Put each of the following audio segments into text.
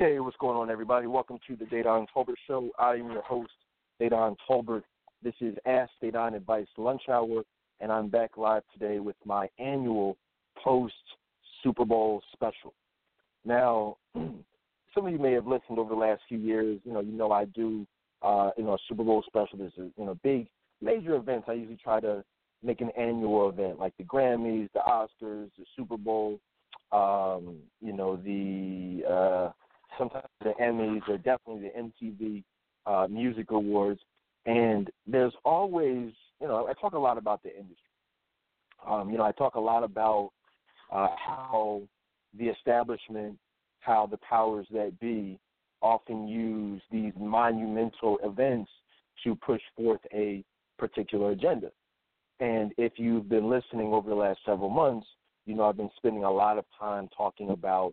Hey, what's going on, everybody? Welcome to the Dedan Tolbert Show. I am your host, Dedan Tolbert. This is Ask Dedan Advice Lunch Hour, and I'm back live today with my annual post-Super Bowl special. Now, some of you may have listened over the last few years. You know I do, a Super Bowl special. There's big, major events. I usually try to make an annual event, like the Grammys, the Oscars, the Super Bowl, sometimes the Emmys, or definitely the MTV Music Awards. And there's always, I talk a lot about the industry. I talk a lot about how the establishment, how the powers that be often use these monumental events to push forth a particular agenda. And if you've been listening over the last several months, I've been spending a lot of time talking about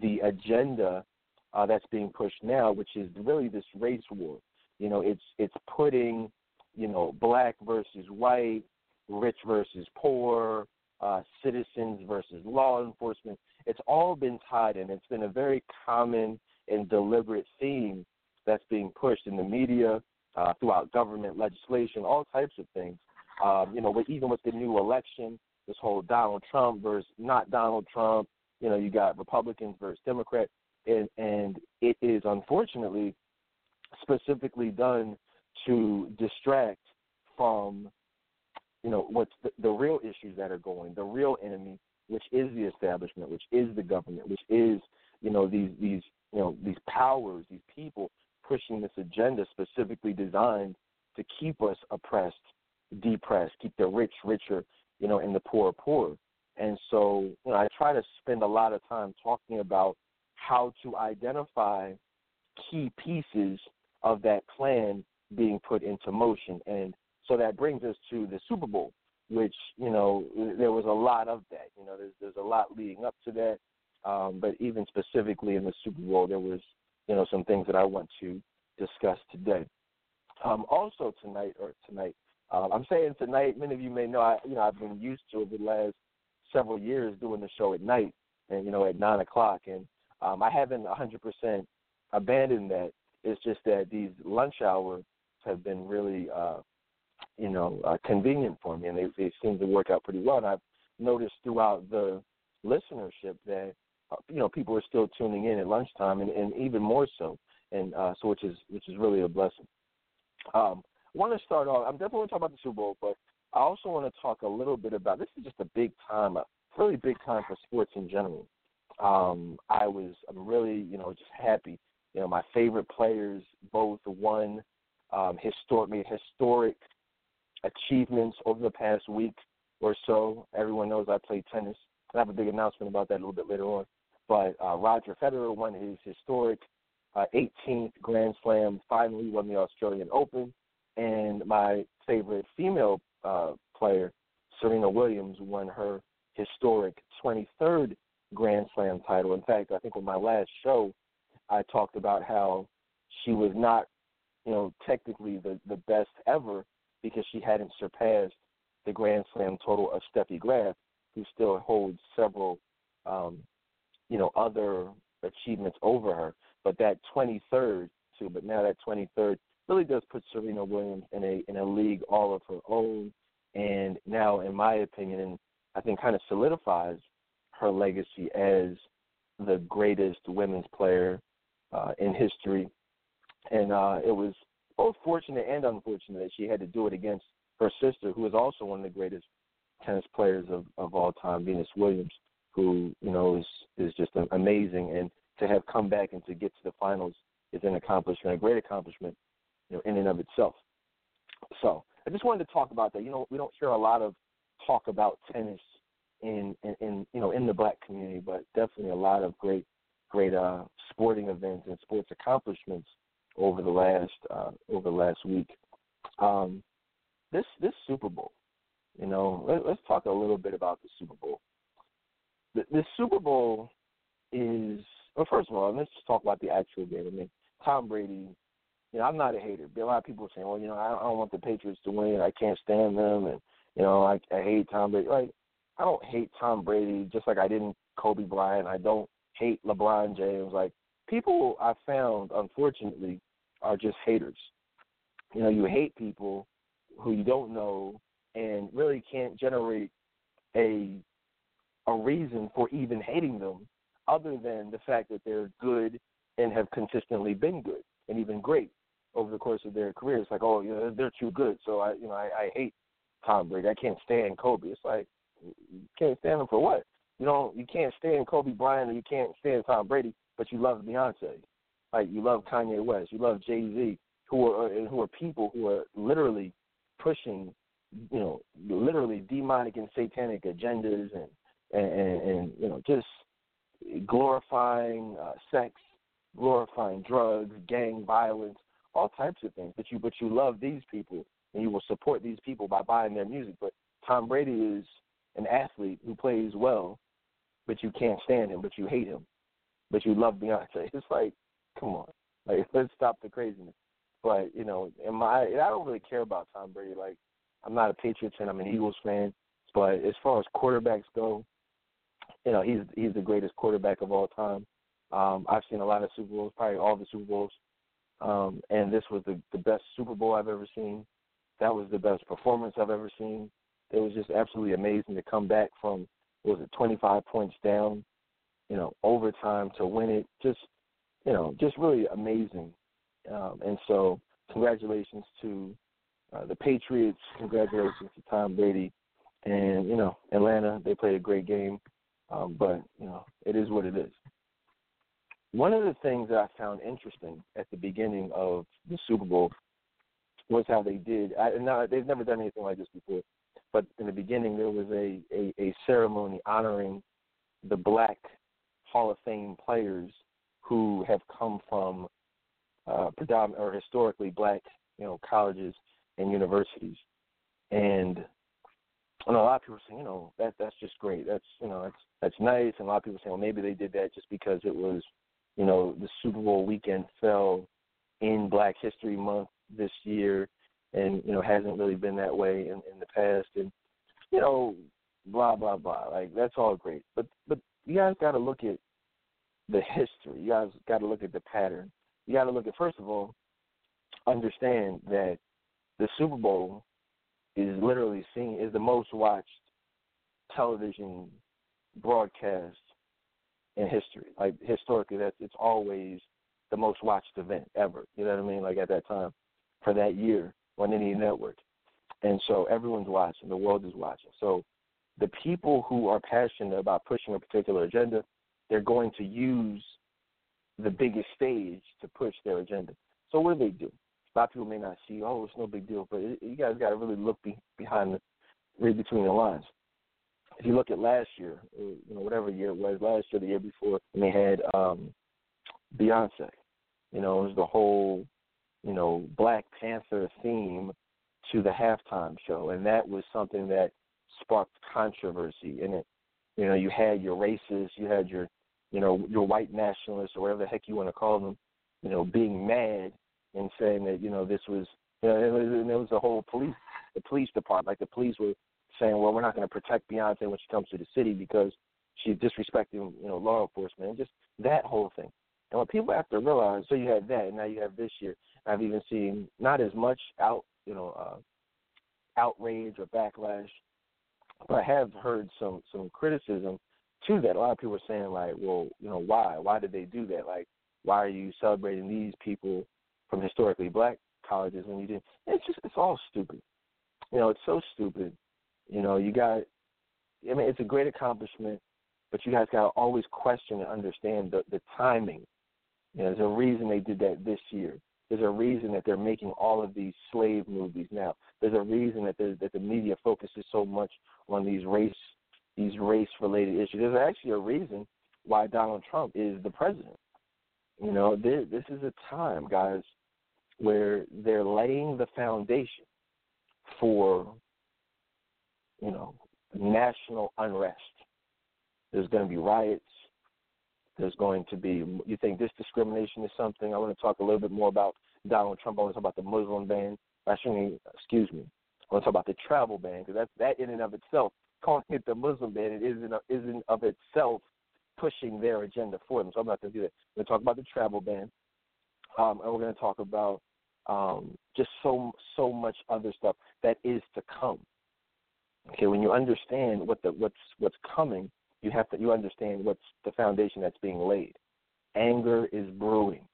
the agenda that's being pushed now, which is really this race war. It's putting, black versus white, rich versus poor, citizens versus law enforcement. It's all been tied in. It's been a very common and deliberate theme that's being pushed in the media, throughout government legislation, all types of things. Even with the new election, this whole Donald Trump versus not Donald Trump. You got Republicans versus Democrats, and it is unfortunately specifically done to distract from, what's the real issues that are going, the real enemy, which is the establishment, which is the government, which is, these powers, these people pushing this agenda specifically designed to keep us oppressed, depressed, keep the rich richer, and the poor poorer. And so, I try to spend a lot of time talking about how to identify key pieces of that plan being put into motion. And so that brings us to the Super Bowl, which, there was a lot of that. There's a lot leading up to that. But even specifically in the Super Bowl, there was, some things that I want to discuss today. I'm saying tonight, many of you may know, I've been used to over the last several years doing the show at night and, at 9 o'clock. And I haven't 100% abandoned that. It's just that these lunch hours have been really, convenient for me, and they seem to work out pretty well. And I've noticed throughout the listenership that, people are still tuning in at lunchtime and even more so, and so which is really a blessing. I want to start off, I'm definitely going to talk about the Super Bowl, but I also want to talk a little bit about, this is just a big time, a really big time for sports in general. I'm really, just happy. My favorite players both won, made historic achievements over the past week or so. Everyone knows I play tennis. I have a big announcement about that a little bit later on. But Roger Federer won his historic 18th Grand Slam, finally won the Australian Open. And my favorite female player, Serena Williams, won her historic 23rd Grand Slam title. In fact, I think on my last show, I talked about how she was not, technically the best ever because she hadn't surpassed the Grand Slam total of Steffi Graf, who still holds several, other achievements over her. But that 23rd, too, but now that 23rd really does put Serena Williams in a league all of her own, and now, in my opinion, and I think kind of solidifies her legacy as the greatest women's player in history. And it was both fortunate and unfortunate that she had to do it against her sister, who is also one of the greatest tennis players of all time, Venus Williams, who, is just amazing. And to have come back and to get to the finals is an accomplishment, a great accomplishment, in and of itself. So I just wanted to talk about that. We don't hear a lot of talk about tennis in the black community, but definitely a lot of great sporting events and sports accomplishments over the last week. This Super Bowl, let's talk a little bit about the Super Bowl. The Super Bowl is, well, first of all, let's just talk about the actual game. I mean, Tom Brady. I'm not a hater. A lot of people are saying, well, I don't want the Patriots to win. I can't stand them. And, I hate Tom Brady. Like, I don't hate Tom Brady, just like I didn't Kobe Bryant. I don't hate LeBron James. Like, people I found, unfortunately, are just haters. You know, you hate people who you don't know and really can't generate a reason for even hating them other than the fact that they're good and have consistently been good and even great over the course of their career. It's like, oh, you know, they're too good, so I hate Tom Brady. I can't stand Kobe. It's like, you can't stand him for what? You can't stand Kobe Bryant or you can't stand Tom Brady, but you love Beyonce. Like, you love Kanye West. You love Jay-Z, who are people who are literally pushing, you know, literally demonic and satanic agendas and you know, just glorifying sex, glorifying drugs, gang violence, all types of things. But you love these people, and you will support these people by buying their music. But Tom Brady is an athlete who plays well, but you can't stand him, but you hate him, but you love Beyonce. It's like, come on, like, let's stop the craziness. But, you know, I don't really care about Tom Brady. Like, I'm not a Patriots fan. I'm an Eagles fan. But as far as quarterbacks go, you know, he's the greatest quarterback of all time. I've seen a lot of Super Bowls, probably all the Super Bowls. And this was the best Super Bowl I've ever seen. That was the best performance I've ever seen. It was just absolutely amazing to come back from, 25 points down, you know, overtime to win it. Just really amazing. And so congratulations to the Patriots. Congratulations to Tom Brady. And, you know, Atlanta, they played a great game. But, you know, it is what it is. One of the things that I found interesting at the beginning of the Super Bowl was how they did. They've never done anything like this before. But in the beginning, there was a ceremony honoring the black Hall of Fame players who have come from predominant or historically black, colleges and universities. And a lot of people say, that's just great. That's nice. And a lot of people say, well, maybe they did that just because it was, the Super Bowl weekend fell in Black History Month this year and, hasn't really been that way in the past and, blah, blah, blah. Like, that's all great. But you guys got to look at the history. You guys got to look at the pattern. You got to look at, first of all, understand that the Super Bowl is the most watched television broadcast in history. Like, historically, it's always the most watched event ever. You know what I mean? Like, at that time, for that year, on any network. And so everyone's watching. The world is watching. So the people who are passionate about pushing a particular agenda, they're going to use the biggest stage to push their agenda. So what do they do? A lot of people may not see, oh, it's no big deal, but you guys got to really look read between the lines. If you look at last year, whatever year it was, last year, the year before, and they had Beyonce. It was the whole, Black Panther theme to the halftime show, and that was something that sparked controversy in it. You had your racists, you had your, your white nationalists or whatever the heck you want to call them, being mad and saying that, this was, and there was the whole police department. Like, the police were saying, well, we're not going to protect Beyonce when she comes to the city because she's disrespecting, law enforcement, and just that whole thing. And what people have to realize, so you had that, and now you have this year. I've even seen not as much outrage or backlash, but I have heard some criticism to that. A lot of people are saying, like, well, why? Why did they do that? Like, why are you celebrating these people from historically black colleges when you didn't? It's all stupid. It's so stupid. It's a great accomplishment, but you guys got to always question and understand the timing. There's a reason they did that this year. There's a reason that they're making all of these slave movies now. There's a reason that the media focuses so much on these race-related issues. There's actually a reason why Donald Trump is the president. This is a time, guys, where they're laying the foundation for, national unrest. There's going to be riots. There's going to be, you think this discrimination is something? I want to talk a little bit more about Donald Trump. I want to talk about the Muslim ban. I want to talk about the travel ban, because that in and of itself, calling it the Muslim ban, it is in of itself pushing their agenda for them. So I'm not going to do that. We're going to talk about the travel ban, and we're going to talk about just so much other stuff that is to come. Okay, when you understand what's coming, you understand what's the foundation that's being laid. Anger is brewing.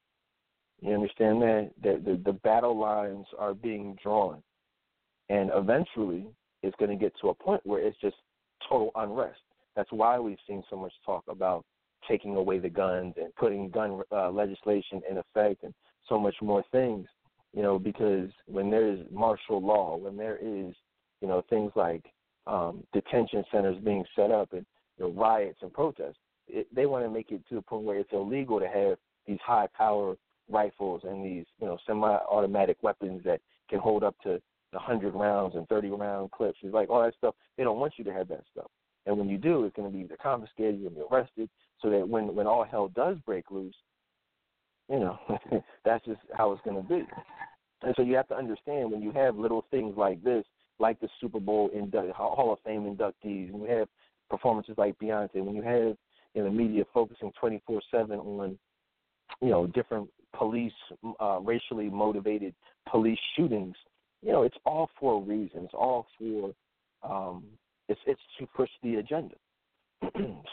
You understand that? The battle lines are being drawn. And eventually, it's going to get to a point where it's just total unrest. That's why we've seen so much talk about taking away the guns and putting gun legislation in effect and so much more things, you know, because when there is martial law, when there is, you know, things like detention centers being set up and, you know, riots and protests, they want to make it to a point where it's illegal to have these high-power rifles and these, you know, semi-automatic weapons that can hold up to 100 rounds and 30-round clips. It's like all that stuff. They don't want you to have that stuff. And when you do, it's going to be either confiscated, you're going to be arrested, so that when all hell does break loose, you know, that's just how it's going to be. And so you have to understand when you have little things like this, like the Super Bowl Hall of Fame inductees, and you have performances like Beyonce, when you have, you know, the media focusing 24/7 on, you know, different police, racially motivated police shootings, you know, it's all for a reason. It's all for it's to push the agenda.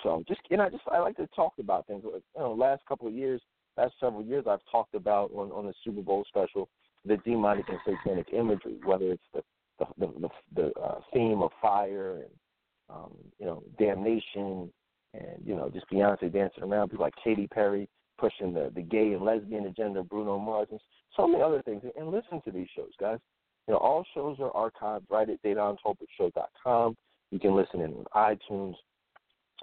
So just, and I like to talk about things. You know, last several years, I've talked about on the Super Bowl special the demonic and satanic imagery, whether it's the theme of fire and you know, damnation, and you know, just Beyonce dancing around, people like Katy Perry pushing the gay and lesbian agenda, Bruno Mars, and so many other things. And listen to these shows, guys. You know, all shows are archived right at DedanTolbertShow.com. You can listen in on iTunes.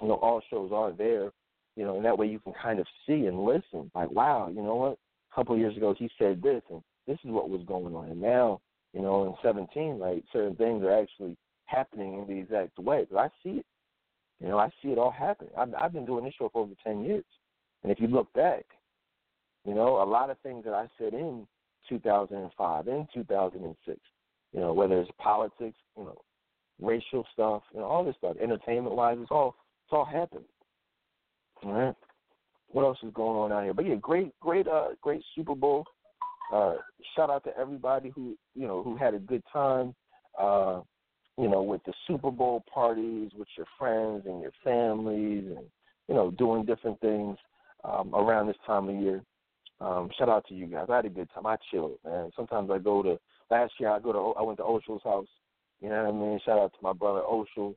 You know, all shows are there. You know, and that way you can kind of see and listen. Like, wow, you know what? A couple of years ago he said this, and this is what was going on. And now, you know, in 2017, like, certain things are actually happening in the exact way. But I see it. You know, I see it all happening. I've been doing this show for over 10 years. And if you look back, you know, a lot of things that I said in 2005, in 2006, you know, whether it's politics, you know, racial stuff, you know, all this stuff, entertainment-wise, it's all happened. All right? What else is going on out here? But, yeah, great Super Bowl. Shout out to everybody who, you know, who had a good time, you know, with the Super Bowl parties, with your friends and your families and, you know, doing different things around this time of year. Shout out to you guys. I had a good time. I chilled, man. Sometimes I went to Oshel's house. You know what I mean? Shout out to my brother Oshel.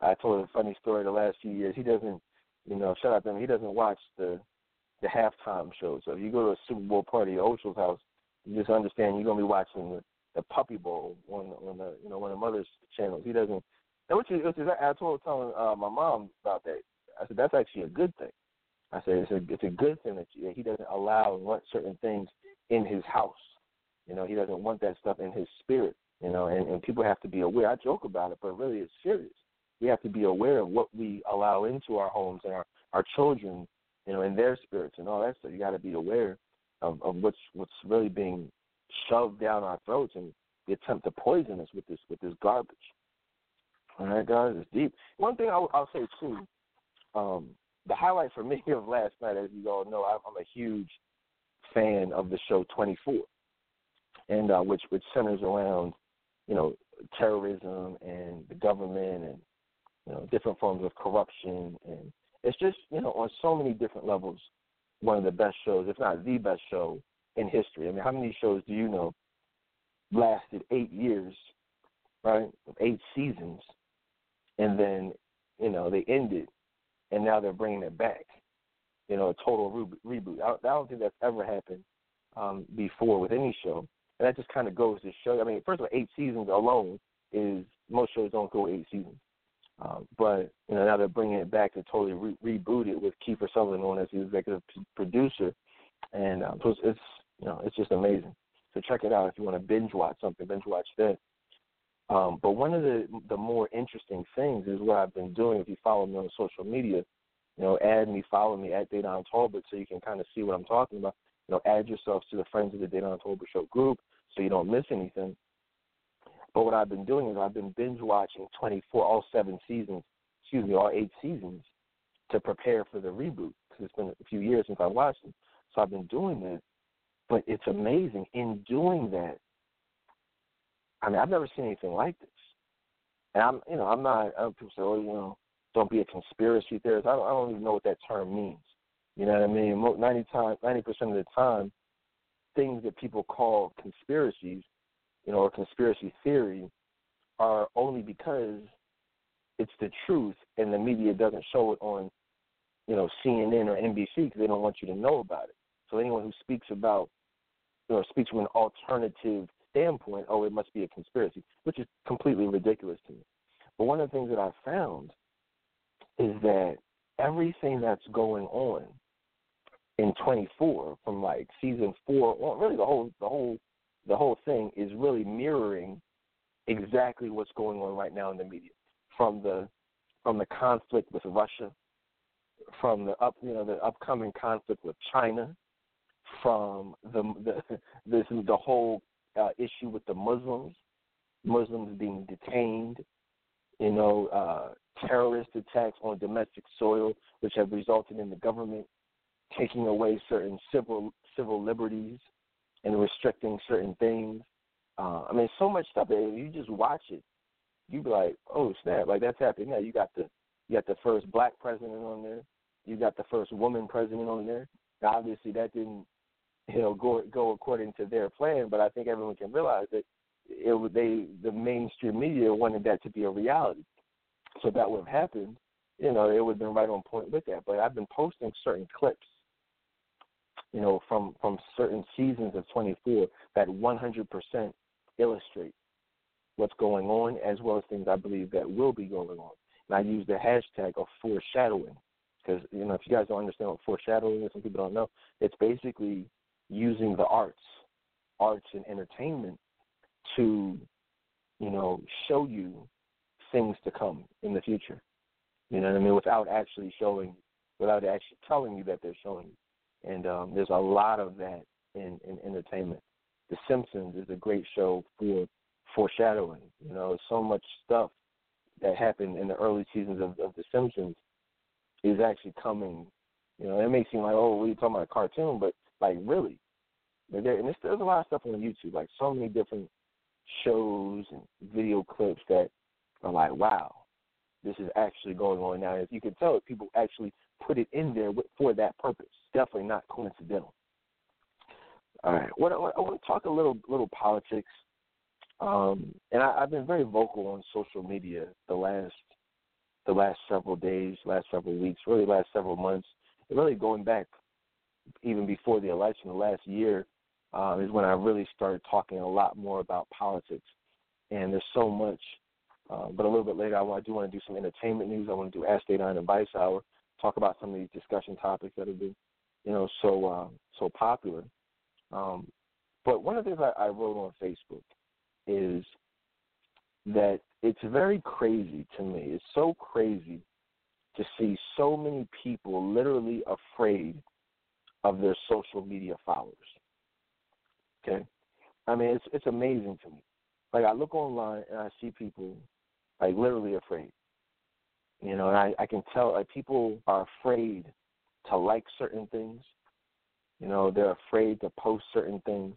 I told a funny story the last few years. He doesn't, you know, shout out to him. He doesn't watch the halftime show. So if you go to a Super Bowl party at Oshel's house, you just understand you're gonna be watching the Puppy Bowl on the you know, one of the mother's channels. He doesn't. I told my mom about that. I said that's actually a good thing. I said it's a good thing that he doesn't allow and want certain things in his house. You know, he doesn't want that stuff in his spirit. You know, and people have to be aware. I joke about it, but really it's serious. We have to be aware of what we allow into our homes and our children, you know, and their spirits and all that stuff. You got to be aware of what's really being shoved down our throats and the attempt to poison us with this garbage. All right, guys, it's deep. One thing I'll say too, the highlight for me of last night, as you all know, I'm a huge fan of the show 24, and which centers around, you know, terrorism and the government and, you know, different forms of corruption. And it's just, you know, on so many different levels, one of the best shows, if not the best show in history. I mean, how many shows do you know lasted 8 years, right, 8 seasons, and then, you know, they ended, and now they're bringing it back, you know, a total reboot. I don't think that's ever happened before with any show. And that just kind of goes to show. I mean, first of all, 8 seasons alone is most shows don't go 8 seasons. But, you know, now they're bringing it back to totally reboot it with Kiefer Sutherland on as the executive producer. And it's, you know, it's just amazing. So check it out if you want to binge watch something, binge watch that. But one of the more interesting things is what I've been doing. If you follow me on social media, you know, add me, follow me at Dedan Tolbert so you can kind of see what I'm talking about. You know, add yourself to the Friends of the Dedan Tolbert Show group so you don't miss anything. But what I've been doing is I've been binge watching all 8 seasons, to prepare for the reboot, because it's been a few years since I watched it. So I've been doing that. But it's amazing. In doing that, I mean, I've never seen anything like this. And I'm not, people say, oh, don't be a conspiracy theorist. I don't even know what that term means. You know what I mean? 90% of the time, things that people call conspiracies, or conspiracy theory, are only because it's the truth and the media doesn't show it on, CNN or NBC, because they don't want you to know about it. So anyone who speaks about, speaks from an alternative standpoint, oh, it must be a conspiracy, which is completely ridiculous to me. But one of the things that I found is that everything that's going on in 24, from like season 4, well, really the whole thing is really mirroring exactly what's going on right now in the media, from the conflict with Russia, from the upcoming conflict with China, from the whole issue with the Muslims being detained, terrorist attacks on domestic soil, which have resulted in the government taking away certain civil liberties and restricting certain things. I mean, so much stuff. If you just watch it, you'd be like, oh, snap, like that's happening. Now you got the first black president on there. You got the first woman president on there. Now, obviously, that didn't go according to their plan, but I think everyone can realize that the mainstream media wanted that to be a reality. So that would have happened, it would have been right on point with that. But I've been posting certain clips, from certain seasons of 24 that 100% illustrate what's going on, as well as things I believe that will be going on. And I use the hashtag of foreshadowing, because, if you guys don't understand what foreshadowing is, some people don't know, it's basically using the arts and entertainment to, show you things to come in the future, without actually telling you that they're showing you. And there's a lot of that in entertainment. The Simpsons is a great show for foreshadowing. So much stuff that happened in the early seasons of The Simpsons is actually coming. It may seem like, oh, we're talking about a cartoon, but like really, there's a lot of stuff on YouTube, like so many different shows and video clips that I'm like, wow, this is actually going on now. If you can tell it, people actually put it in there for that purpose. Definitely not coincidental. All right, I want to talk a little politics, and I've been very vocal on social media the last several days, last several weeks, really last several months, and really going back even before the election, the last year is when I really started talking a lot more about politics, and there's so much. But a little bit later, I do want to do some entertainment news. I want to do Ask Dedan and Vice Hour, talk about some of these discussion topics that have been, so popular. But one of the things I wrote on Facebook is that it's very crazy to me. It's so crazy to see so many people literally afraid of their social media followers. Okay? I mean, it's amazing to me. Like, I look online and I see people, like, literally afraid. And I can tell, like, people are afraid to like certain things. They're afraid to post certain things.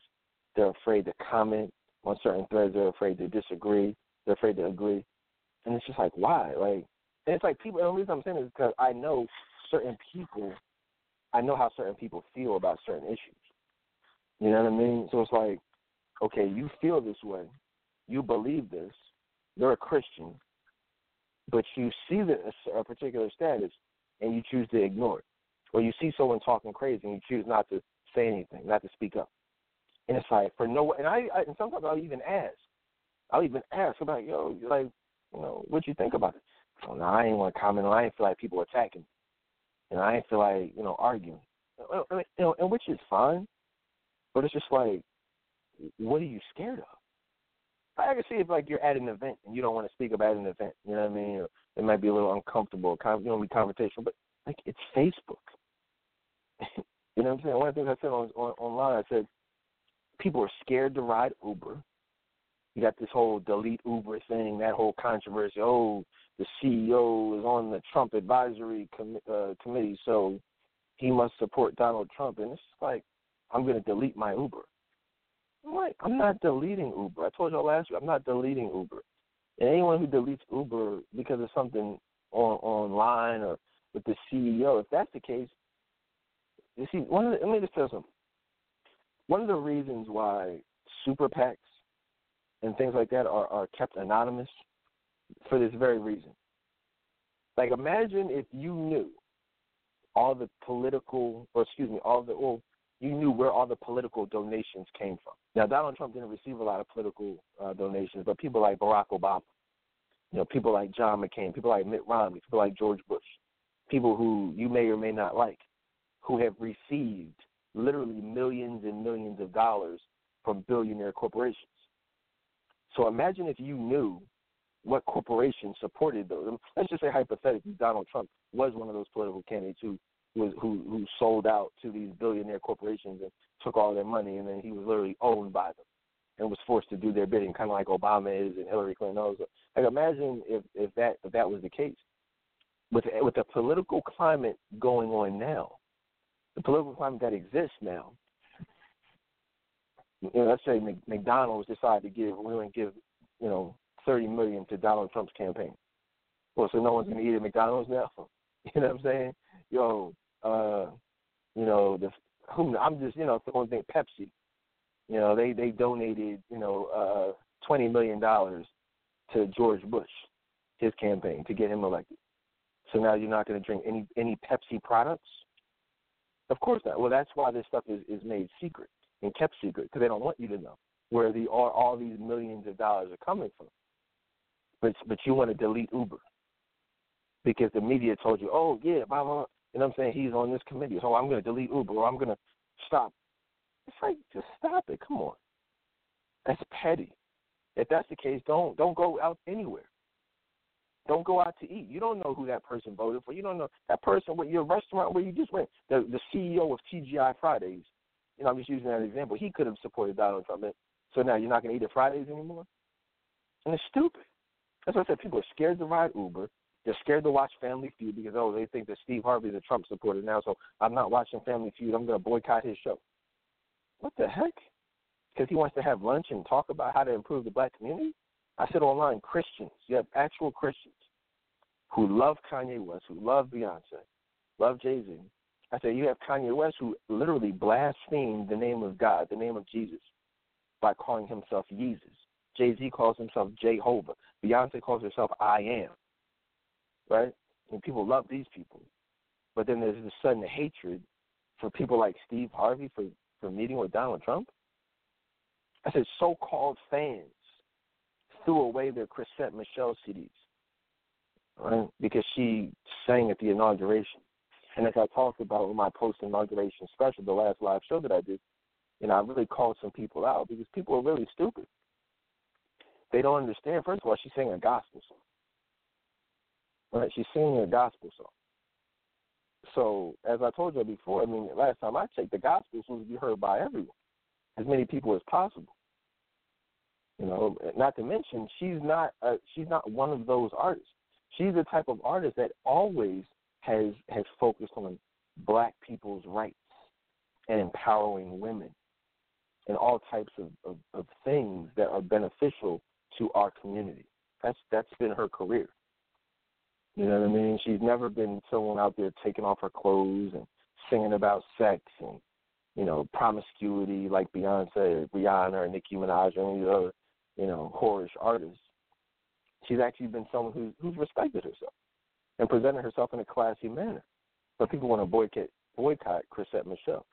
They're afraid to comment on certain threads. They're afraid to disagree. They're afraid to agree. And it's just like, why? Like, and it's like people, and the reason I'm saying this is because I know how certain people feel about certain issues. You know what I mean? So it's like, okay, you feel this way. You believe this, you're a Christian, but you see a particular status and you choose to ignore it. Or you see someone talking crazy and you choose not to say anything, not to speak up. And it's like, for no, and I and sometimes I'll even ask, I'm like, yo, like, what you think about it? Oh, no, I ain't want to comment. I ain't feel like people attacking me. And I ain't feel like, arguing. I mean, and which is fine, but it's just like, what are you scared of? I can see if, like, you're at an event and you don't want to speak about an event, you know what I mean? Or it might be a little uncomfortable, be confrontational, but, like, it's Facebook. You know what I'm saying? One of the things I said online, I said people are scared to ride Uber. You got this whole delete Uber thing, that whole controversy. Oh, the CEO is on the Trump advisory committee, so he must support Donald Trump. And it's like, I'm going to delete my Uber. I'm like, I'm not deleting Uber. I told y'all last week, I'm not deleting Uber. And anyone who deletes Uber because of something online or with the CEO, if that's the case, you see, let me just tell you something. One of the reasons why super PACs and things like that are kept anonymous for this very reason. Like, imagine if you knew all the political, or excuse me, you knew where all the political donations came from. Now, Donald Trump didn't receive a lot of political donations, but people like Barack Obama, you know, people like John McCain, people like Mitt Romney, people like George Bush, people who you may or may not like, who have received literally millions and millions of dollars from billionaire corporations. So imagine if you knew what corporation supported those. I mean, let's just say hypothetically Donald Trump was one of those political candidates who sold out to these billionaire corporations and took all their money, and then he was literally owned by them and was forced to do their bidding, kind of like Obama is and Hillary Clinton. Also. Like, imagine if that was the case. With the political climate going on now, the political climate that exists now, you know, let's say McDonald's decided to give, you know, $30 million to Donald Trump's campaign. Well, so no one's going to eat at McDonald's now. You know what I'm saying? Throwing thing, Pepsi. You know, they donated, $20 million to George Bush, his campaign, to get him elected. So now you're not going to drink any Pepsi products? Of course not. Well, that's why this stuff is made secret and kept secret, because they don't want you to know where all these millions of dollars are coming from. But you want to delete Uber because the media told you, oh, yeah, blah, blah, blah. And I'm saying he's on this committee, so I'm going to delete Uber or I'm going to stop. It's like, just stop it. Come on. That's petty. If that's the case, don't go out anywhere. Don't go out to eat. You don't know who that person voted for. You don't know that person with your restaurant where you just went. The CEO of TGI Fridays, you know, I'm just using that as an example. He could have supported Donald Trump. So now you're not going to eat at Fridays anymore? And it's stupid. That's why I said people are scared to ride Uber. They're scared to watch Family Feud because, oh, they think that Steve Harvey's a Trump supporter now, so I'm not watching Family Feud. I'm going to boycott his show. What the heck? Because he wants to have lunch and talk about how to improve the black community? I said online, Christians. You have actual Christians who love Kanye West, who love Beyonce, love Jay-Z. I said you have Kanye West who literally blasphemed the name of God, the name of Jesus, by calling himself Yeezus. Jay-Z calls himself Jehovah. Beyonce calls herself I Am. Right? And people love these people. But then there's this sudden hatred for people like Steve Harvey for meeting with Donald Trump. I said so-called fans threw away their Chrisette Michelle CDs, right? Because she sang at the inauguration. And as I talked about in my post-inauguration special, the last live show that I did, you know, I really called some people out because people are really stupid. They don't understand. First of all, she's singing a gospel song. Right, she's singing a gospel song. So, as I told you before, I mean, last time I checked, the gospel is supposed to be heard by everyone, as many people as possible. You know, not to mention she's not one of those artists. She's the type of artist that always has focused on black people's rights and empowering women and all types of things that are beneficial to our community. That's been her career. You know what I mean? She's never been someone out there taking off her clothes and singing about sex and, you know, promiscuity like Beyonce or Rihanna or Nicki Minaj or any of the other, you know, whorish artists. She's actually been someone who's respected herself and presented herself in a classy manner. But people want to boycott Chrisette Michelle.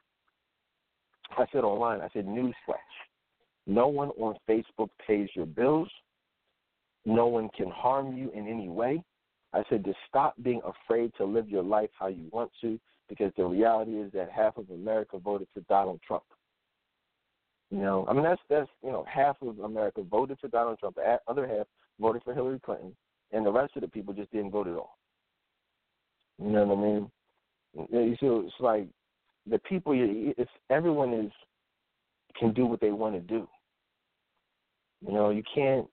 I said online, I said, newsflash, no one on Facebook pays your bills. No one can harm you in any way. I said, just stop being afraid to live your life how you want to, because the reality is that half of America voted for Donald Trump. You know, I mean, that's you know, half of America voted for Donald Trump. The other half voted for Hillary Clinton, and the rest of the people just didn't vote at all. You know what I mean? You see, it's like the people. It's everyone can do what they want to do. You know, you can't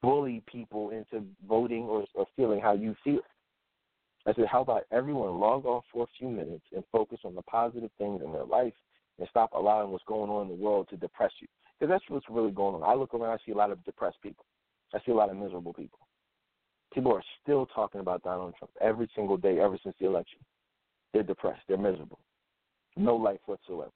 bully people into voting or feeling how you feel. I said, how about everyone log off for a few minutes and focus on the positive things in their life and stop allowing what's going on in the world to depress you? Because that's what's really going on. I look around, I see a lot of depressed people. I see a lot of miserable people. People are still talking about Donald Trump every single day, ever since the election. They're depressed. They're miserable. No life whatsoever.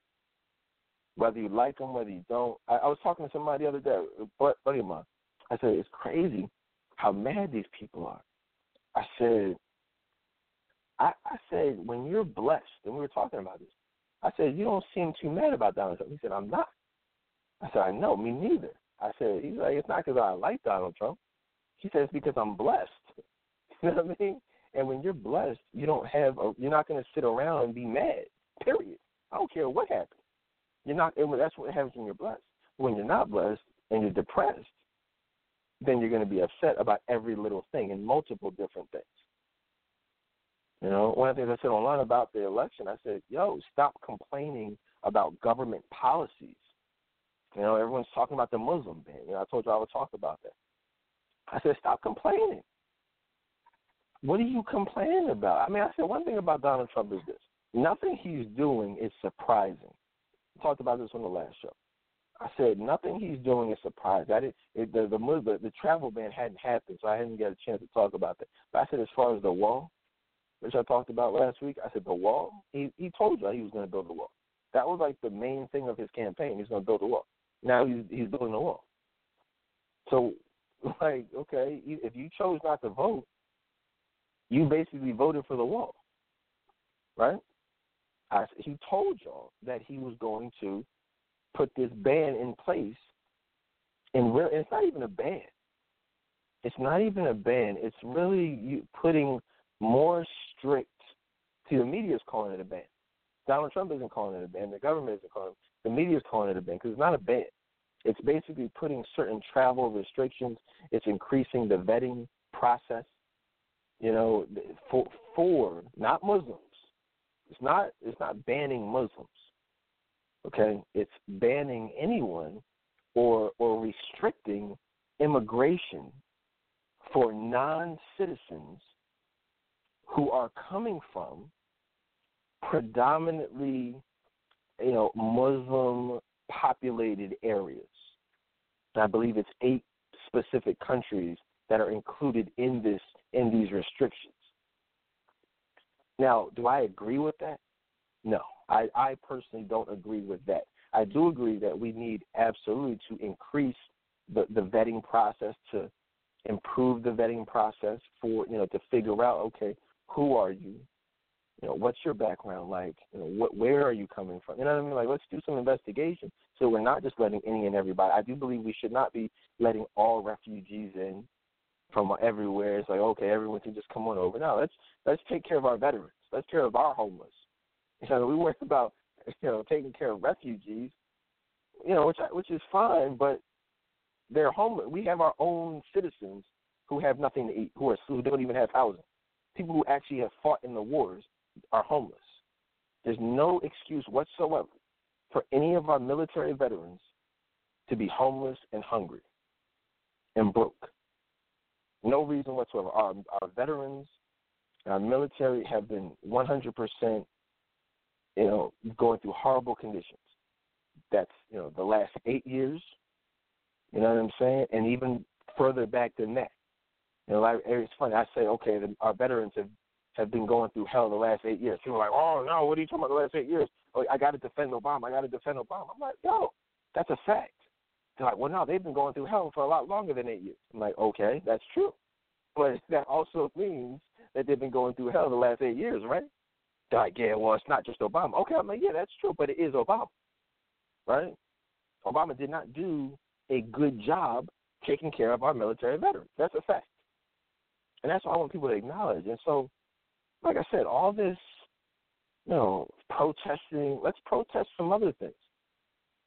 Whether you like them, whether you don't. I was talking to somebody the other day, a buddy of mine. I said, it's crazy how mad these people are. I said, when you're blessed, and we were talking about this, I said, you don't seem too mad about Donald Trump. He said, I'm not. I said, I know, me neither. I said, he's like, it's not because I like Donald Trump. He said, it's because I'm blessed. You know what I mean? And when you're blessed, you don't have, you're not going to sit around and be mad, period. I don't care what happens. You're not, and that's what happens when you're blessed. When you're not blessed and you're depressed, then you're going to be upset about every little thing and multiple different things. You know, one of the things I said online about the election, I said, yo, stop complaining about government policies. You know, everyone's talking about the Muslim ban. You know, I told you I would talk about that. I said, stop complaining. What are you complaining about? I mean, I said, one thing about Donald Trump is this. Nothing he's doing is surprising. I talked about this on the last show. I said, nothing he's doing is surprising. The travel ban hadn't happened, so I hadn't got a chance to talk about that. But I said, as far as the wall, which I talked about last week, I said, the wall, he told you he was going to build the wall. That was like the main thing of his campaign. He was going to build the wall. Now he's building the wall. So, like, okay, if you chose not to vote, you basically voted for the wall, right? He told y'all that he was going to put this ban in place. And it's not even a ban. It's not even a ban. It's really you putting more strict, see, the media's calling it a ban. Donald Trump isn't calling it a ban. The government isn't calling it. The media's calling it a ban because it's not a ban. It's basically putting certain travel restrictions. It's increasing the vetting process, you know, for not Muslims. It's not banning Muslims, okay? It's banning anyone or restricting immigration for non-citizens who are coming from predominantly, you know, Muslim-populated areas. And I believe it's 8 specific countries that are included in these restrictions. Now, do I agree with that? No, I personally don't agree with that. I do agree that we need absolutely to increase the vetting process, to improve the vetting process for, you know, to figure out, okay, who are you? You know, what's your background like? You know, where are you coming from? You know what I mean? Like, let's do some investigation so we're not just letting any and everybody. I do believe we should not be letting all refugees in from everywhere. It's like, okay, everyone can just come on over. No, let's take care of our veterans. Let's care of our homeless. You know, we worry about, you know, taking care of refugees, you know, which is fine, but they're homeless. We have our own citizens who have nothing to eat, who don't even have housing. People who actually have fought in the wars are homeless. There's no excuse whatsoever for any of our military veterans to be homeless and hungry and broke. No reason whatsoever. Our veterans, our military have been 100%, you know, going through horrible conditions. That's, you know, the last 8 years. You know what I'm saying? And even further back than that. You know, like, it's funny. I say, okay, our veterans have been going through hell the last 8 years. People are like, oh, no, what are you talking about the last 8 years? Oh, I got to defend Obama. I'm like, yo, that's a fact. They're like, well, no, they've been going through hell for a lot longer than 8 years. I'm like, okay, that's true. But that also means that they've been going through hell the last 8 years, right? They're like, yeah, well, it's not just Obama. Okay, I'm like, yeah, that's true, but it is Obama, right? Obama did not do a good job taking care of our military veterans. That's a fact. And that's what I want people to acknowledge. And so, like I said, all this, you know, protesting, let's protest some other things.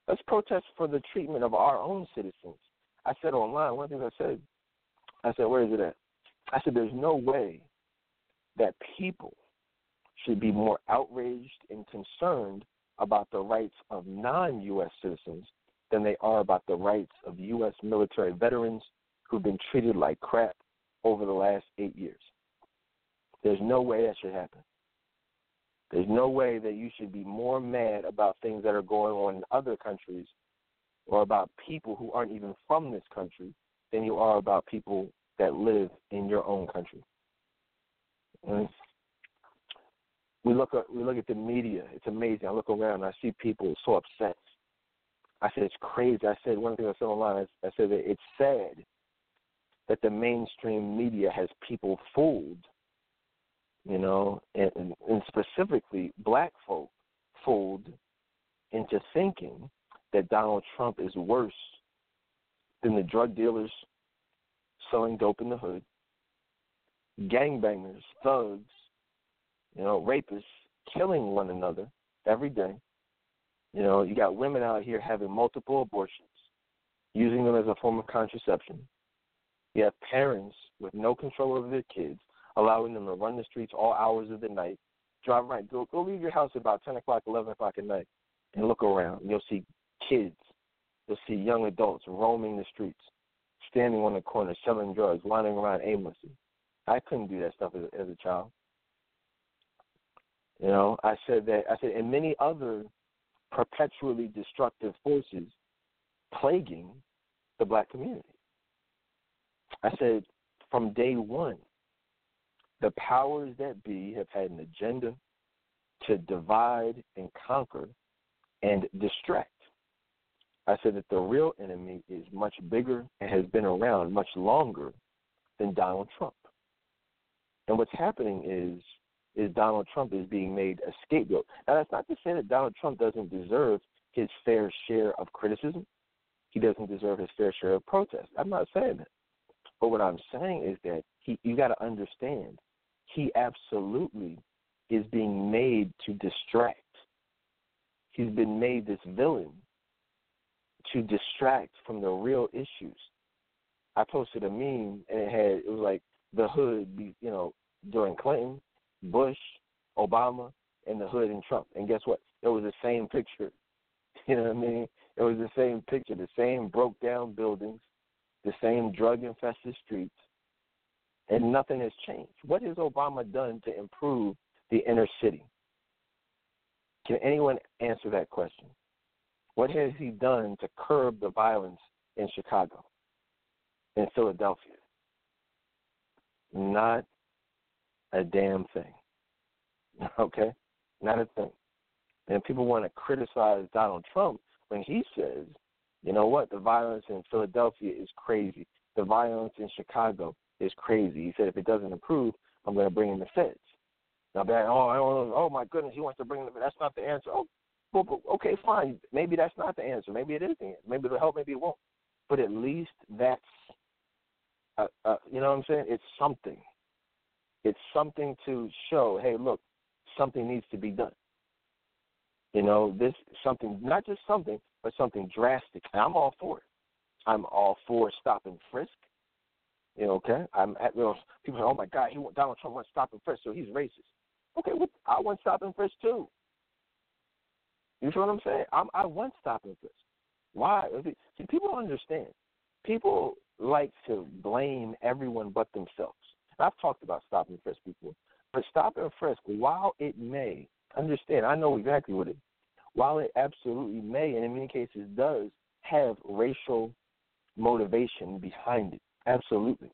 Let's protest for the treatment of our own citizens. I said online, one thing I said, where is it at? I said, there's no way that people should be more outraged and concerned about the rights of non-U.S. citizens than they are about the rights of U.S. military veterans who've been treated like crap over the last 8 years. There's no way that should happen. There's no way that you should be more mad about things that are going on in other countries or about people who aren't even from this country than you are about people that live in your own country. And we look at the media. It's amazing. I look around and I see people so upset. I said, it's crazy. I said, one thing I said online, I said that it's sad that the mainstream media has people fooled, you know, and specifically black folk fooled into thinking that Donald Trump is worse than the drug dealers selling dope in the hood, gangbangers, thugs, you know, rapists killing one another every day. You know, you got women out here having multiple abortions, using them as a form of contraception. You have parents with no control over their kids, allowing them to run the streets all hours of the night, drive right, go leave your house about 10 o'clock, 11 o'clock at night, and look around. You'll see kids, you'll see young adults roaming the streets, standing on the corner, selling drugs, wandering around aimlessly. I couldn't do that stuff as a child. You know, I said, and many other perpetually destructive forces plaguing the black community. I said, from day one, the powers that be have had an agenda to divide and conquer and distract. I said that the real enemy is much bigger and has been around much longer than Donald Trump. And what's happening is Donald Trump is being made a scapegoat. Now, that's not to say that Donald Trump doesn't deserve his fair share of criticism. He doesn't deserve his fair share of protest. I'm not saying that. But what I'm saying is that you got to understand, he absolutely is being made to distract. He's been made this villain to distract from the real issues. I posted a meme, and it was like the hood, you know, during Clinton, Bush, Obama, and the hood and Trump. And guess what? It was the same picture. You know what I mean? It was the same picture, the same broke-down buildings, the same drug-infested streets, and nothing has changed. What has Obama done to improve the inner city? Can anyone answer that question? What has he done to curb the violence in Chicago, in Philadelphia? Not a damn thing, okay? Not a thing. And people want to criticize Donald Trump when he says, you know what, the violence in Philadelphia is crazy. The violence in Chicago is crazy. He said, if it doesn't improve, I'm going to bring in the feds. Now, oh, my goodness, he wants to bring in the feds. That's not the answer. Oh, well, okay, fine. Maybe that's not the answer. Maybe it is the answer. Maybe it'll help, maybe it won't. But at least that's, you know what I'm saying? It's something. It's something to show, hey, look, something needs to be done. You know, this something, not just something, but something drastic. And I'm all for it. I'm all for stop and frisk. You know, okay? People say, oh, my God, Donald Trump wants stop and frisk, so he's racist. Okay, I want stop and frisk, too. You see what I'm saying? I want stop and frisk. Why? See, people don't understand. People like to blame everyone but themselves. I've talked about stop and frisk before. But stop and frisk, while it may, understand, I know exactly what it is, while it absolutely may, and in many cases does, have racial motivation behind it, absolutely.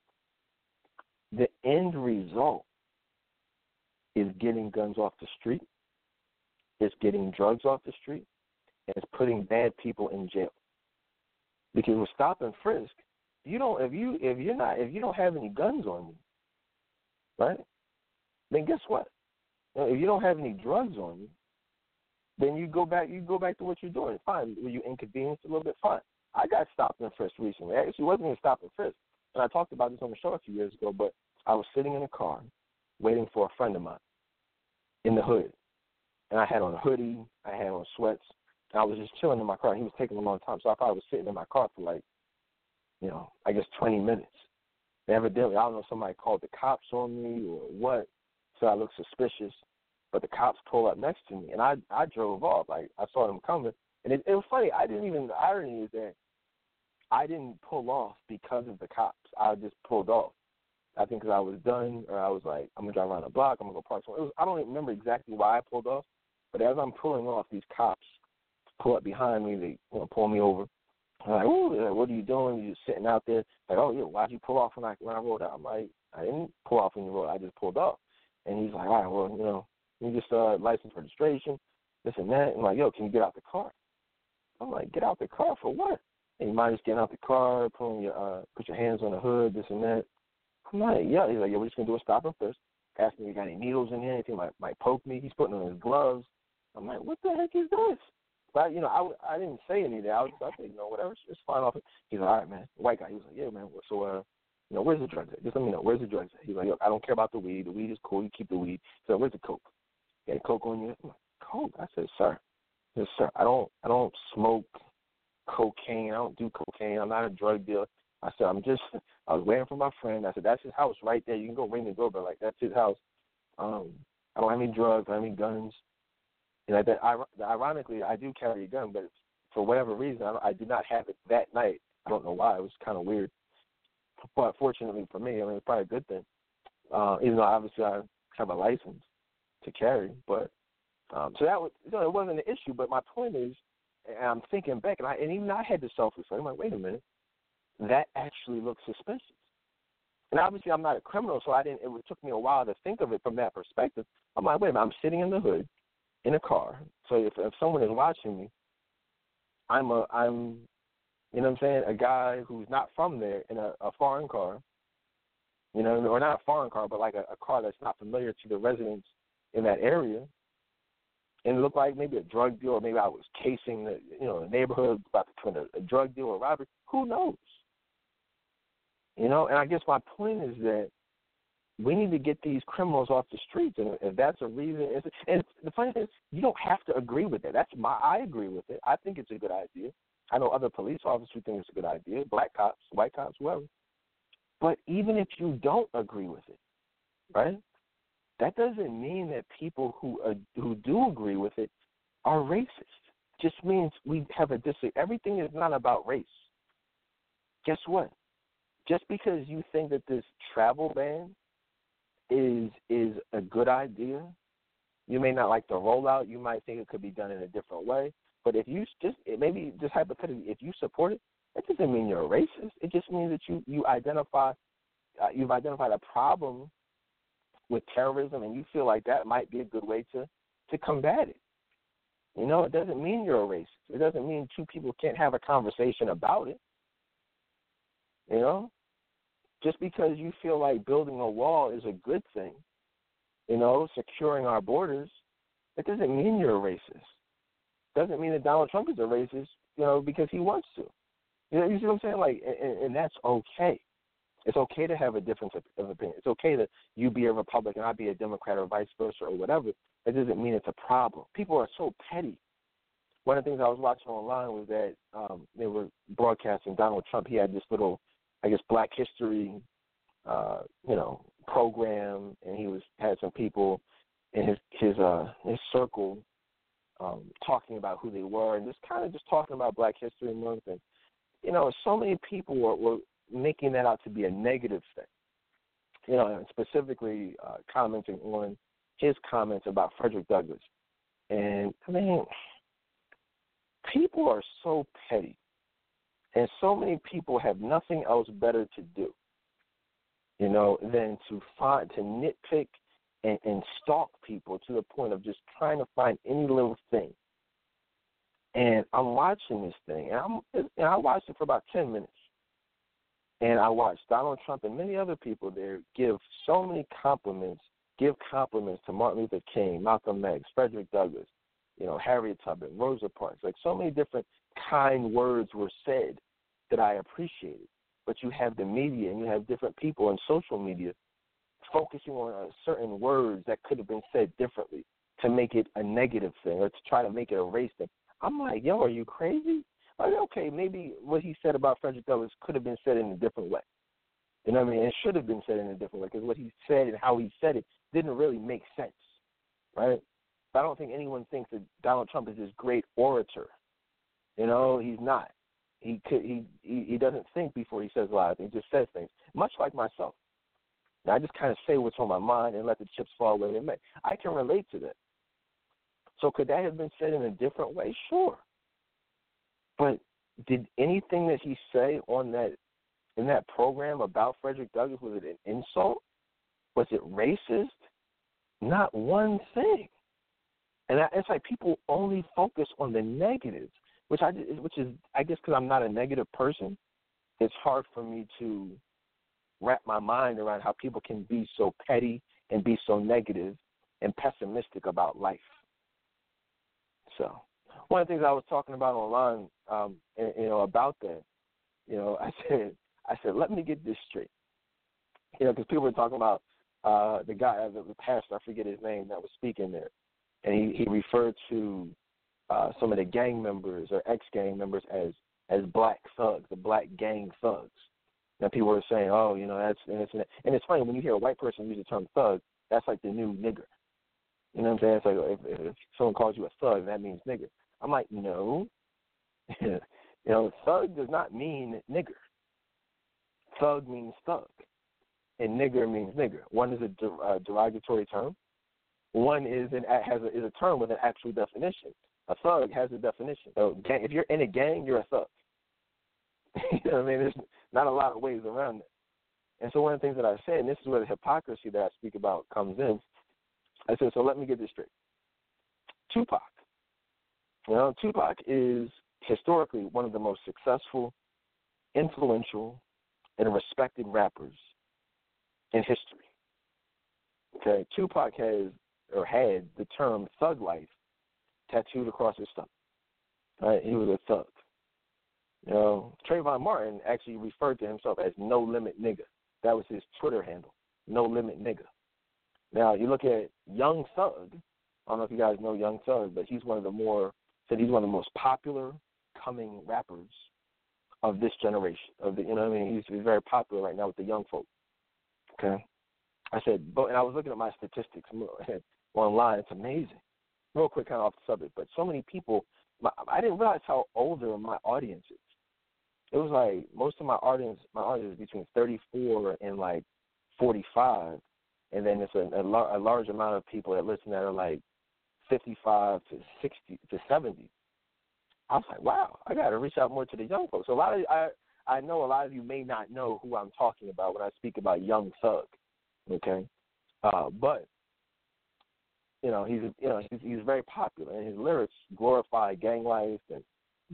The end result is getting guns off the street, it's getting drugs off the street, and it's putting bad people in jail. Because with stop and frisk, if you don't have any guns on you, right? Then guess what? Now, if you don't have any drugs on you, then you go back to what you're doing. Fine. Were you inconvenienced a little bit? Fine. I got stopped and frisked recently. Actually, it wasn't even stopped and frisked. And I talked about this on the show a few years ago, but I was sitting in a car waiting for a friend of mine in the hood. And I had on a hoodie. I had on sweats. And I was just chilling in my car. He was taking a long time. So I probably was sitting in my car for like, you know, I guess 20 minutes. Evidently, I don't know if somebody called the cops on me or what, so I looked suspicious. But the cops pulled up next to me, and I drove off. I saw them coming, and it was funny. I didn't even, the irony is that I didn't pull off because of the cops. I just pulled off. I think because I was done, or I was like, I'm going to drive around the block, I'm going to go park somewhere. I don't even remember exactly why I pulled off, but as I'm pulling off, these cops pull up behind me. They pull me over. I'm like, ooh, what are you doing? You're just sitting out there. Like, oh, yeah, why'd you pull off when I rolled out? I'm like, I didn't pull off when you rolled out. I just pulled off. And he's like, all right, well, you just license registration, this and that. I'm like, yo, can you get out the car? I'm like, get out the car for what? And you might just get out the car, put your hands on the hood, this and that. I'm like, yeah. He's like, yeah, we're just going to do a stop and frisk. Ask me if you got any needles in here, anything might poke me. He's putting on his gloves. I'm like, what the heck is this? But, I didn't say anything. I said, whatever, it's fine. He's like, all right, man. White guy. He was like, yeah, man. So, where's the drugs at? Just let me know. Where's the drugs at? He's like, yo, I don't care about the weed. The weed is cool. You keep the weed. He's like, where's the coke? You got coke on you? I'm like, coke? I said, sir. Yes, sir. I don't smoke cocaine. I don't do cocaine. I'm not a drug dealer. I said, I was waiting for my friend. I said, that's his house right there. You can go ring the doorbell. Like, that's his house. I don't have any drugs. I don't have any guns. And ironically, I do carry a gun, but for whatever reason, I did not have it that night. I don't know why. It was kind of weird. But fortunately for me, it's probably a good thing. Even though, obviously, I have a license to carry. But so that was, it wasn't an issue. But my point is, and I'm thinking back, and even I had to self-reflect. I'm like, wait a minute. That actually looks suspicious. And obviously, I'm not a criminal, so it took me a while to think of it from that perspective. I'm like, wait a minute, I'm sitting in the hood in a car. So if someone is watching me, I'm you know what I'm saying, a guy who's not from there in a foreign car, or not a foreign car, but like a car that's not familiar to the residents in that area. And it looked like maybe a drug deal, or maybe I was casing the the neighborhood about to commit a drug deal or robbery. Who knows? And I guess my point is that we need to get these criminals off the streets, and if that's a reason, and the funny thing is, you don't have to agree with it. I agree with it. I think it's a good idea. I know other police officers think it's a good idea, black cops, white cops, whoever. But even if you don't agree with it, right, that doesn't mean that people who do agree with it are racist. It just means we have a disagreement. Everything is not about race. Guess what? Just because you think that this travel ban is a good idea, you may not like the rollout. You might think it could be done in a different way. But if you maybe just hypothetically, if you support it, that doesn't mean you're a racist. It just means that you've identified a problem with terrorism, and you feel like that might be a good way to combat it. It doesn't mean you're a racist. It doesn't mean two people can't have a conversation about it. Just because you feel like building a wall is a good thing, securing our borders, it doesn't mean you're a racist. It doesn't mean that Donald Trump is a racist, because he wants to. You see what I'm saying? Like, and that's okay. It's okay to have a difference of opinion. It's okay that you be a Republican, I be a Democrat, or vice versa, or whatever. That doesn't mean it's a problem. People are so petty. One of the things I was watching online was that they were broadcasting Donald Trump. He had this little, I guess, Black History, program, and he had some people in his circle talking about who they were, and just kind of just talking about Black History Month, and so many people were making that out to be a negative thing, and specifically commenting on his comments about Frederick Douglass. And I mean, people are so petty, and so many people have nothing else better to do, than to nitpick and stalk people to the point of just trying to find any little thing. And I'm watching this thing, and I watched it for about 10 minutes. And I watched Donald Trump and many other people there give so many compliments, to Martin Luther King, Malcolm X, Frederick Douglass, Harriet Tubman, Rosa Parks. Like, so many different kind words were said that I appreciated. But you have the media, and you have different people on social media focusing on certain words that could have been said differently to make it a negative thing, or to try to make it a race thing. I'm like, yo, are you crazy? Like, okay, maybe what he said about Frederick Douglass could have been said in a different way. You know what I mean? It should have been said in a different way, because what he said and how he said it didn't really make sense, right? But I don't think anyone thinks that Donald Trump is this great orator. He's not. He doesn't think before he says lies. He just says things, much like myself. Now, I just kind of say what's on my mind and let the chips fall where they may. I can relate to that. So could that have been said in a different way? Sure. But did anything that he say on that in that program about Frederick Douglass, was it an insult? Was it racist? Not one thing. And it's like people only focus on the negatives, which is I guess because I'm not a negative person, it's hard for me to wrap my mind around how people can be so petty and be so negative and pessimistic about life. So one of the things I was talking about online, about that, I said, let me get this straight, because people were talking about the guy, the pastor, I forget his name, that was speaking there, and he referred to some of the gang members or ex-gang members as black thugs, the black gang thugs. Now people were saying, and it's funny when you hear a white person use the term thug, that's like the new nigger. You know what I'm saying? It's like if someone calls you a thug, that means nigger. I'm like, no. Thug does not mean nigger. Thug means thug, and nigger means nigger. One is a derogatory term. One is a term with an actual definition. A thug has a definition. So if you're in a gang, you're a thug. You know what I mean? There's not a lot of ways around it. And so one of the things that I said, and this is where the hypocrisy that I speak about comes in, I said, so let me get this straight. Tupac. Tupac is historically one of the most successful, influential, and respected rappers in history. Okay? Tupac had the term thug life tattooed across his stomach. Right? He was a thug. Trayvon Martin actually referred to himself as No Limit Nigga. That was his Twitter handle, No Limit Nigga. Now, you look at Young Thug. I don't know if you guys know Young Thug, but he's one of the most popular coming rappers of this generation. He's very popular right now with the young folk. Okay? I said, and I was looking at my statistics online. It's amazing. Real quick, kind of off the subject, but so many people, I didn't realize how older my audience is. It was like most of my audience is between 34 and like 45, and then it's a large amount of people that listen that are like 55 to 60 to 70. I was like, wow, I got to reach out more to the young folks. So I know a lot of you may not know who I'm talking about when I speak about Young Thug, okay? But he's very popular, and his lyrics glorify gang life and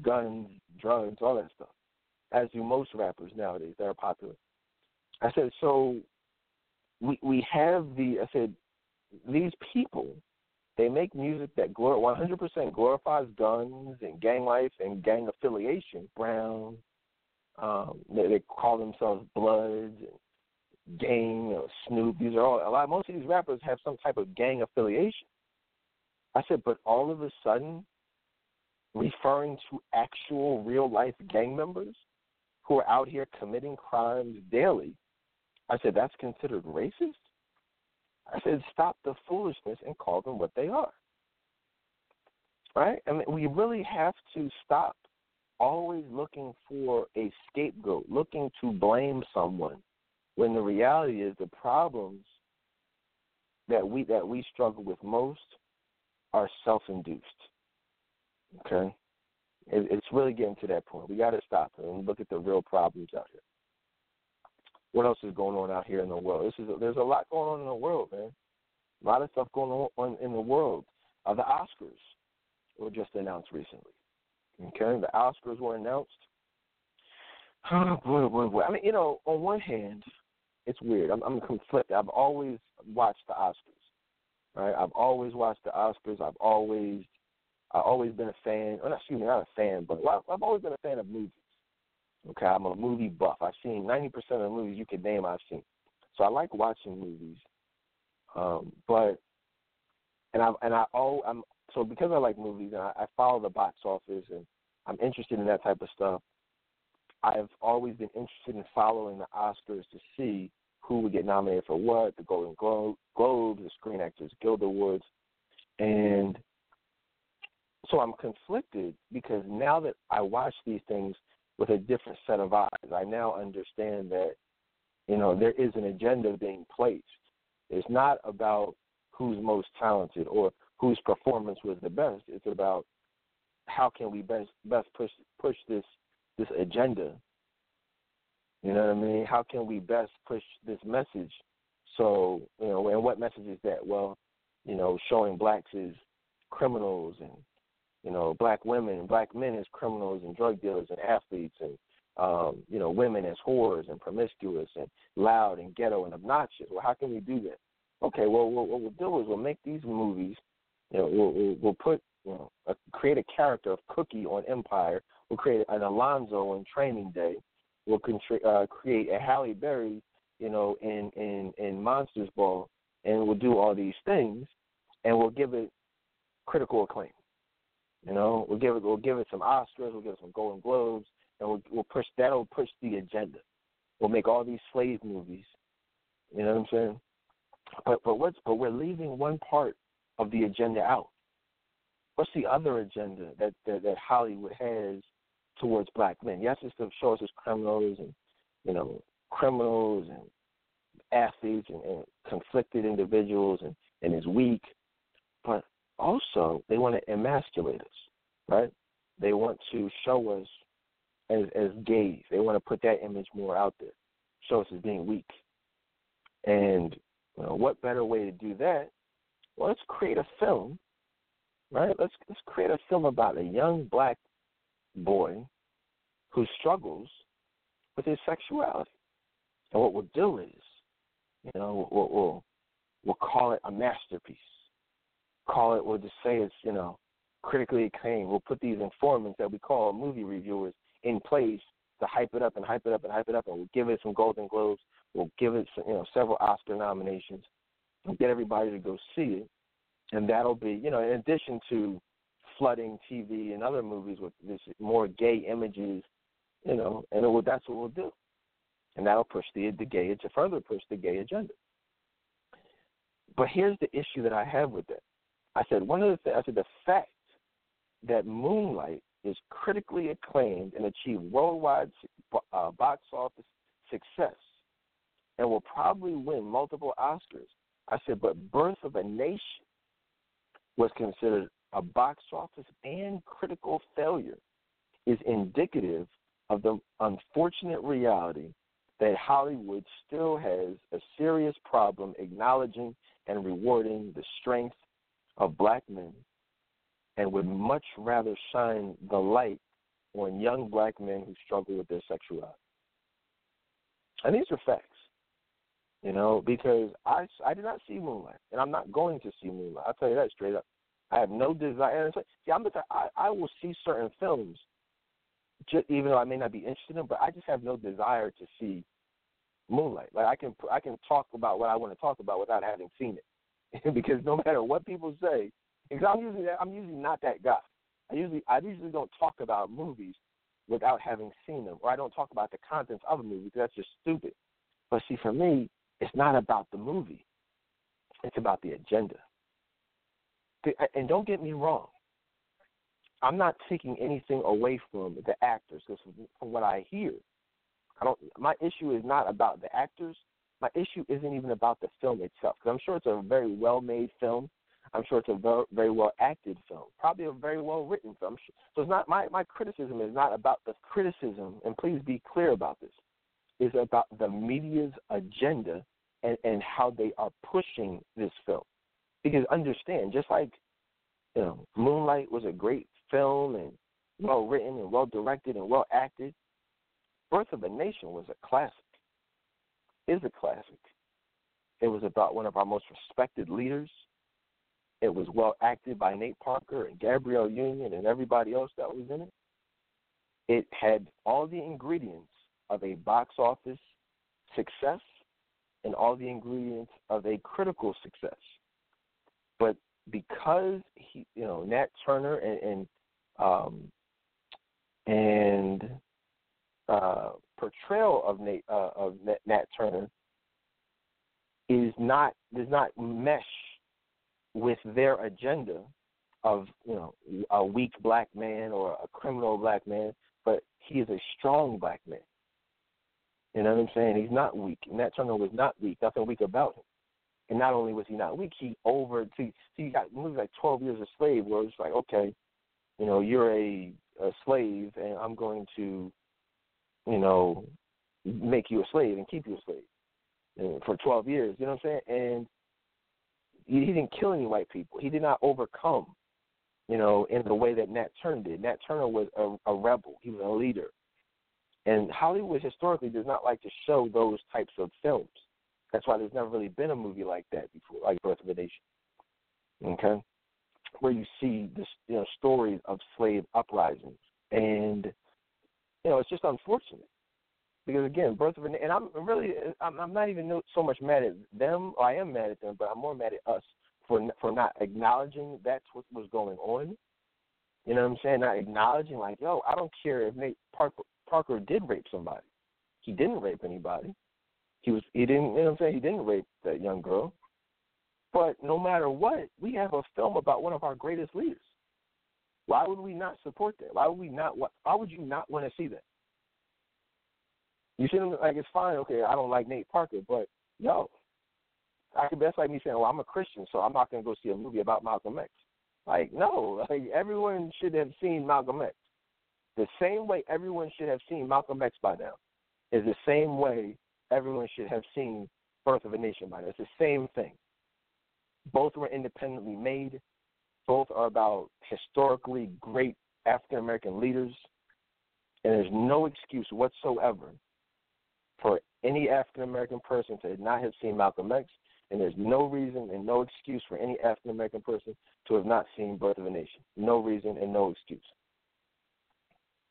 guns, drugs, all that stuff, as do most rappers nowadays that are popular. I said, so we have these people, they make music that 100% glorifies guns and gang life and gang affiliation. Brown, they call themselves Bloods, Gang, Snoop. These are all most of these rappers have some type of gang affiliation. I said, but all of a sudden, referring to actual real life gang members who are out here committing crimes daily, I said that's considered racist. I said stop the foolishness and call them what they are. Right? I mean, we really have to stop always looking for a scapegoat, looking to blame someone, when the reality is the problems that we struggle with most are self-induced. Okay? It's really getting to that point. We got to stop and look at the real problems out here. What else is going on out here in the world? There's a lot going on in the world, man. A lot of stuff going on in the world. The Oscars were just announced recently. Okay? The Oscars were announced. Oh, boy. I mean, on one hand, it's weird. I'm conflicted. I've always watched the Oscars, right? I've always watched the Oscars. I've always been a fan. I've always been a fan of movies. Okay, I'm a movie buff. I've seen 90% of the movies you could name I've seen. So I like watching movies. So because I like movies and I follow the box office and I'm interested in that type of stuff, I've always been interested in following the Oscars to see who would get nominated for what, the Golden Globes, the Screen Actors Guild Awards. And so I'm conflicted because now that I watch these things with a different set of eyes. I now understand that, you know, there is an agenda being placed. It's not about who's most talented or whose performance was the best. It's about how can we best push this agenda. You know what I mean? How can we best push this message? So, you know, and what message is that? Well, you know, showing blacks as criminals and, you know, black women and black men as criminals and drug dealers and athletes and, you know, women as whores and promiscuous and loud and ghetto and obnoxious. Well, how can we do that? Okay, well, what we'll do is we'll make these movies. You know, we'll put, you know, create a character of Cookie on Empire. We'll create an Alonzo on Training Day. We'll create a Halle Berry, you know, in Monsters Ball, and we'll do all these things, and we'll give it critical acclaim. You know, we'll give it some Oscars, we'll give it some Golden Globes, and that'll push the agenda. We'll make all these slave movies. You know what I'm saying? But we're leaving one part of the agenda out. What's the other agenda that Hollywood has towards black men? Yes, it's to show us as criminals and, you know, criminals and athletes and conflicted individuals and is weak, but also they want to emasculate us, right? They want to show us as gays. They want to put that image more out there, show us as being weak. And, you know, what better way to do that? Well, let's create a film, right? Let's create a film about a young black boy who struggles with his sexuality. And what we'll do is, you know, we'll call it a masterpiece. We'll just say it's, you know, critically acclaimed. We'll put these informants that we call movie reviewers in place to hype it up, and we'll give it some Golden Globes. We'll give it some, you know, several Oscar nominations. We'll get everybody to go see it, and that'll be, you know, in addition to flooding TV and other movies with this more gay images, you know, and that's what we'll do, and that'll push the gay agenda. But here's the issue that I have with that. I said the fact that Moonlight is critically acclaimed and achieved worldwide box office success and will probably win multiple Oscars. I said, but Birth of a Nation was considered a box office and critical failure, is indicative of the unfortunate reality that Hollywood still has a serious problem acknowledging and rewarding the strength of black men, and would much rather shine the light on young black men who struggle with their sexuality. And these are facts, you know, because I did not see Moonlight, and I'm not going to see Moonlight. I'll tell you that straight up. I have no desire. See, I will see certain films, even though I may not be interested in them, but I just have no desire to see Moonlight. Like I can talk about what I want to talk about without having seen it. Because no matter what people say, because I'm usually not that guy. I usually don't talk about movies without having seen them, or I don't talk about the contents of a movie because that's just stupid. But see, for me, it's not about the movie; it's about the agenda. And don't get me wrong, I'm not taking anything away from the actors, because from what I hear, my issue is not about the actors. My issue isn't even about the film itself, because I'm sure it's a very well-made film. I'm sure it's a very well-acted film, probably a very well-written film. So it's not my criticism is not about the criticism, and please be clear about this. It's about the media's agenda and how they are pushing this film. Because understand, just like, you know, Moonlight was a great film and well-written and well-directed and well-acted, Birth of a Nation was a classic. Is a classic. It was about one of our most respected leaders. It was well acted by Nate Parker and Gabrielle Union and everybody else that was in it. It had all the ingredients of a box office success and all the ingredients of a critical success. But because Nat Turner and portrayal of Nat Turner does not mesh with their agenda of, you know, a weak black man or a criminal black man. but he is a strong black man. You know what I'm saying? He's not weak. And that Turner was not weak. Nothing weak about him. And not only was he not weak, he got moved like 12 years a slave, where it's like, okay, you know, you're a slave, and I'm going to, you know, make you a slave and keep you a slave for 12 years. You know what I'm saying? And he didn't kill any white people. He did not overcome, you know, in the way that Nat Turner did. Nat Turner was a rebel. He was a leader. And Hollywood historically does not like to show those types of films. That's why there's never really been a movie like that before, like Birth of a Nation, okay, where you see this, you know, stories of slave uprisings. And, you know, it's just unfortunate because, again, Birth of a Nation, and I'm not even so much mad at them, or I am mad at them, but I'm more mad at us for not acknowledging that's what was going on. You know what I'm saying? Not acknowledging, like, yo, I don't care if Nate Parker did rape somebody. He didn't rape anybody. You know what I'm saying? He didn't rape that young girl. But no matter what, we have a film about one of our greatest leaders. Why would we not support that? Why would you not want to see that? You shouldn't, like, it's fine, okay, I don't like Nate Parker, but, yo, that's like me saying, well, I'm a Christian, so I'm not going to go see a movie about Malcolm X. Like, no, like, everyone should have seen Malcolm X. The same way everyone should have seen Malcolm X by now is the same way everyone should have seen Birth of a Nation by now. It's the same thing. Both were independently made. Both are about historically great African-American leaders. And there's no excuse whatsoever for any African-American person to not have seen Malcolm X. And there's no reason and no excuse for any African-American person to have not seen Birth of a Nation. No reason and no excuse.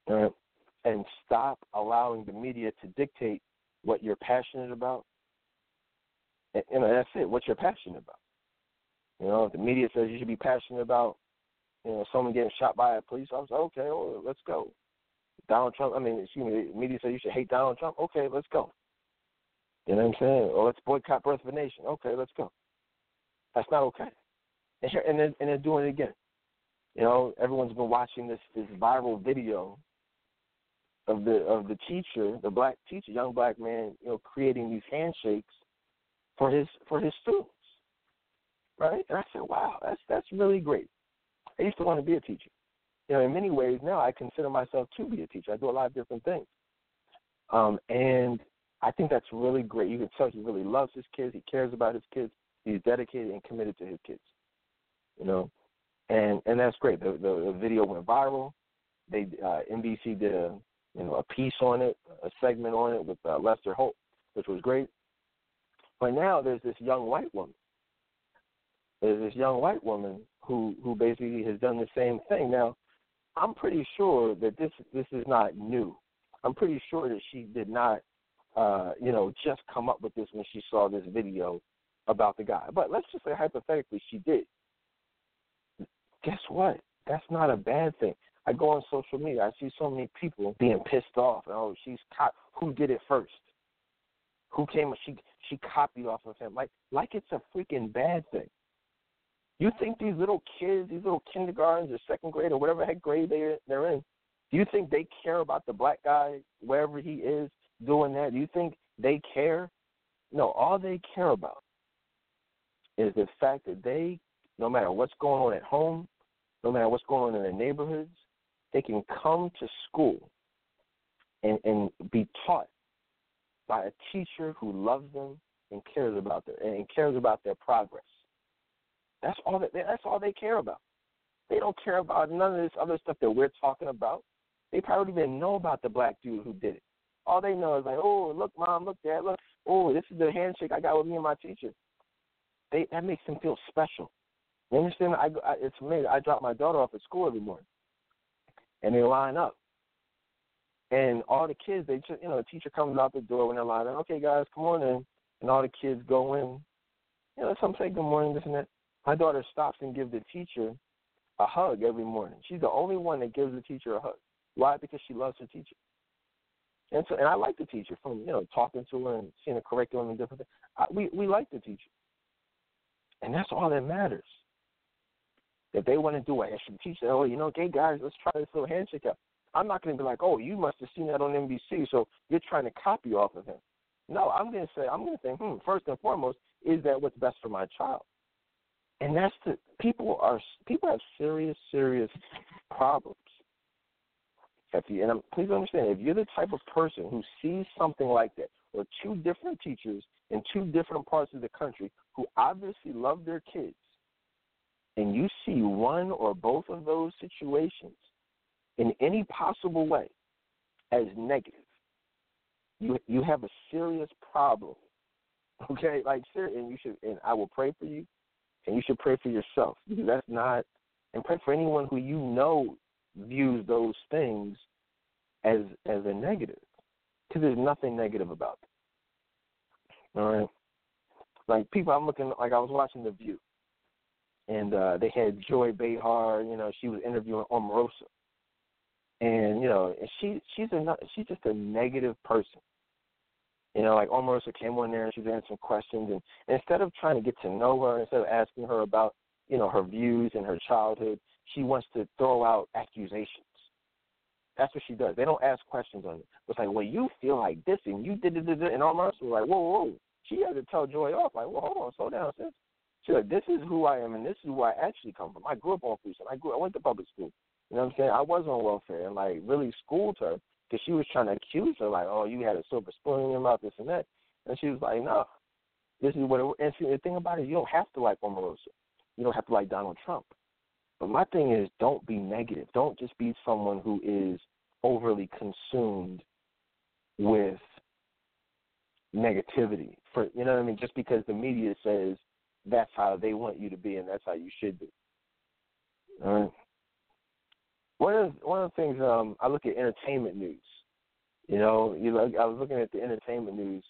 All right? And stop allowing the media to dictate what you're passionate about. And, you know, that's it, what you're passionate about. You know, if the media says you should be passionate about, you know, someone getting shot by a police officer, okay, well, let's go. The media says you should hate Donald Trump, okay, let's go. You know what I'm saying? Or let's boycott Birth of a Nation, okay, let's go. That's not okay. And they're doing it again. You know, everyone's been watching this viral video of the teacher, the black teacher, young black man, you know, creating these handshakes for his students. Right? And I said, wow, that's really great. I used to want to be a teacher. You know, in many ways now I consider myself to be a teacher. I do a lot of different things. And I think that's really great. You can tell he really loves his kids. He cares about his kids. He's dedicated and committed to his kids, you know. And that's great. The video went viral. They NBC did a piece on it, a segment on it with Lester Holt, which was great. But now there's this young white woman. There's this young white woman who basically has done the same thing. Now, I'm pretty sure that this is not new. I'm pretty sure that she did not, just come up with this when she saw this video about the guy. But let's just say hypothetically she did. Guess what? That's not a bad thing. I go on social media. I see so many people being pissed off. Oh, she's caught. Who did it first? Who came? She copied off of him. Like it's a freaking bad thing. You think these little kids, these little kindergartens or second grade or whatever heck grade they're in, do you think they care about the black guy, wherever he is, doing that? Do you think they care? No, all they care about is the fact that they, no matter what's going on at home, no matter what's going on in their neighborhoods, they can come to school and be taught by a teacher who loves them and cares about their progress. That's all they care about. They don't care about none of this other stuff that we're talking about. They probably don't even know about the black dude who did it. All they know is like, oh, look, Mom, look, Dad, look. Oh, this is the handshake I got with me and my teacher. That makes them feel special. You understand? It's me. I drop my daughter off at school every morning, and they line up. And all the kids, the teacher comes out the door when they're lining up. Okay, guys, come on in. And all the kids go in. You know, some say good morning, this and that. My daughter stops and gives the teacher a hug every morning. She's the only one that gives the teacher a hug. Why? Because she loves her teacher. And I like the teacher from, talking to her and seeing the curriculum and different things. We like the teacher. And that's all that matters. If they want to do an extra teacher, okay, guys, let's try this little handshake out. I'm not going to be like, oh, you must have seen that on NBC, so you're trying to copy off of him. No, I'm going to say, first and foremost, is that what's best for my child? And that's the people have serious problems. Please understand, if you're the type of person who sees something like that, or two different teachers in two different parts of the country who obviously love their kids, and you see one or both of those situations in any possible way as negative, you have a serious problem, okay? Like, and you should, and I will pray for you, and you should pray for yourself. That's not, and pray for anyone who you know views those things as a negative, because there's nothing negative about them. All right, like people, I'm looking, like I was watching The View, and they had Joy Behar. You know, she was interviewing Omarosa. And, you know, she's just a negative person. You know, like Omarosa came on there and she was answering questions. And instead of trying to get to know her, instead of asking her about, you know, her views and her childhood, she wants to throw out accusations. That's what she does. They don't ask questions on it. It's like, well, you feel like this and you did it. And Omarosa was like, whoa. She had to tell Joy off. Like, well, hold on, slow down, sis. She's like, this is who I am and this is where I actually come from. I grew up on food. I went to public school. You know what I'm saying? I was on welfare and, like, really schooled her because she was trying to accuse her, like, oh, you had a silver spoon in your mouth, this and that. And she was like, no, this is what it was. And see, the thing about it, you don't have to like Omarosa. You don't have to like Donald Trump. But my thing is, don't be negative. Don't just be someone who is overly consumed with negativity. For, you know what I mean? Just because the media says that's how they want you to be and that's how you should be. All right? One of the things, I look at entertainment news. You know, I was looking at the entertainment news,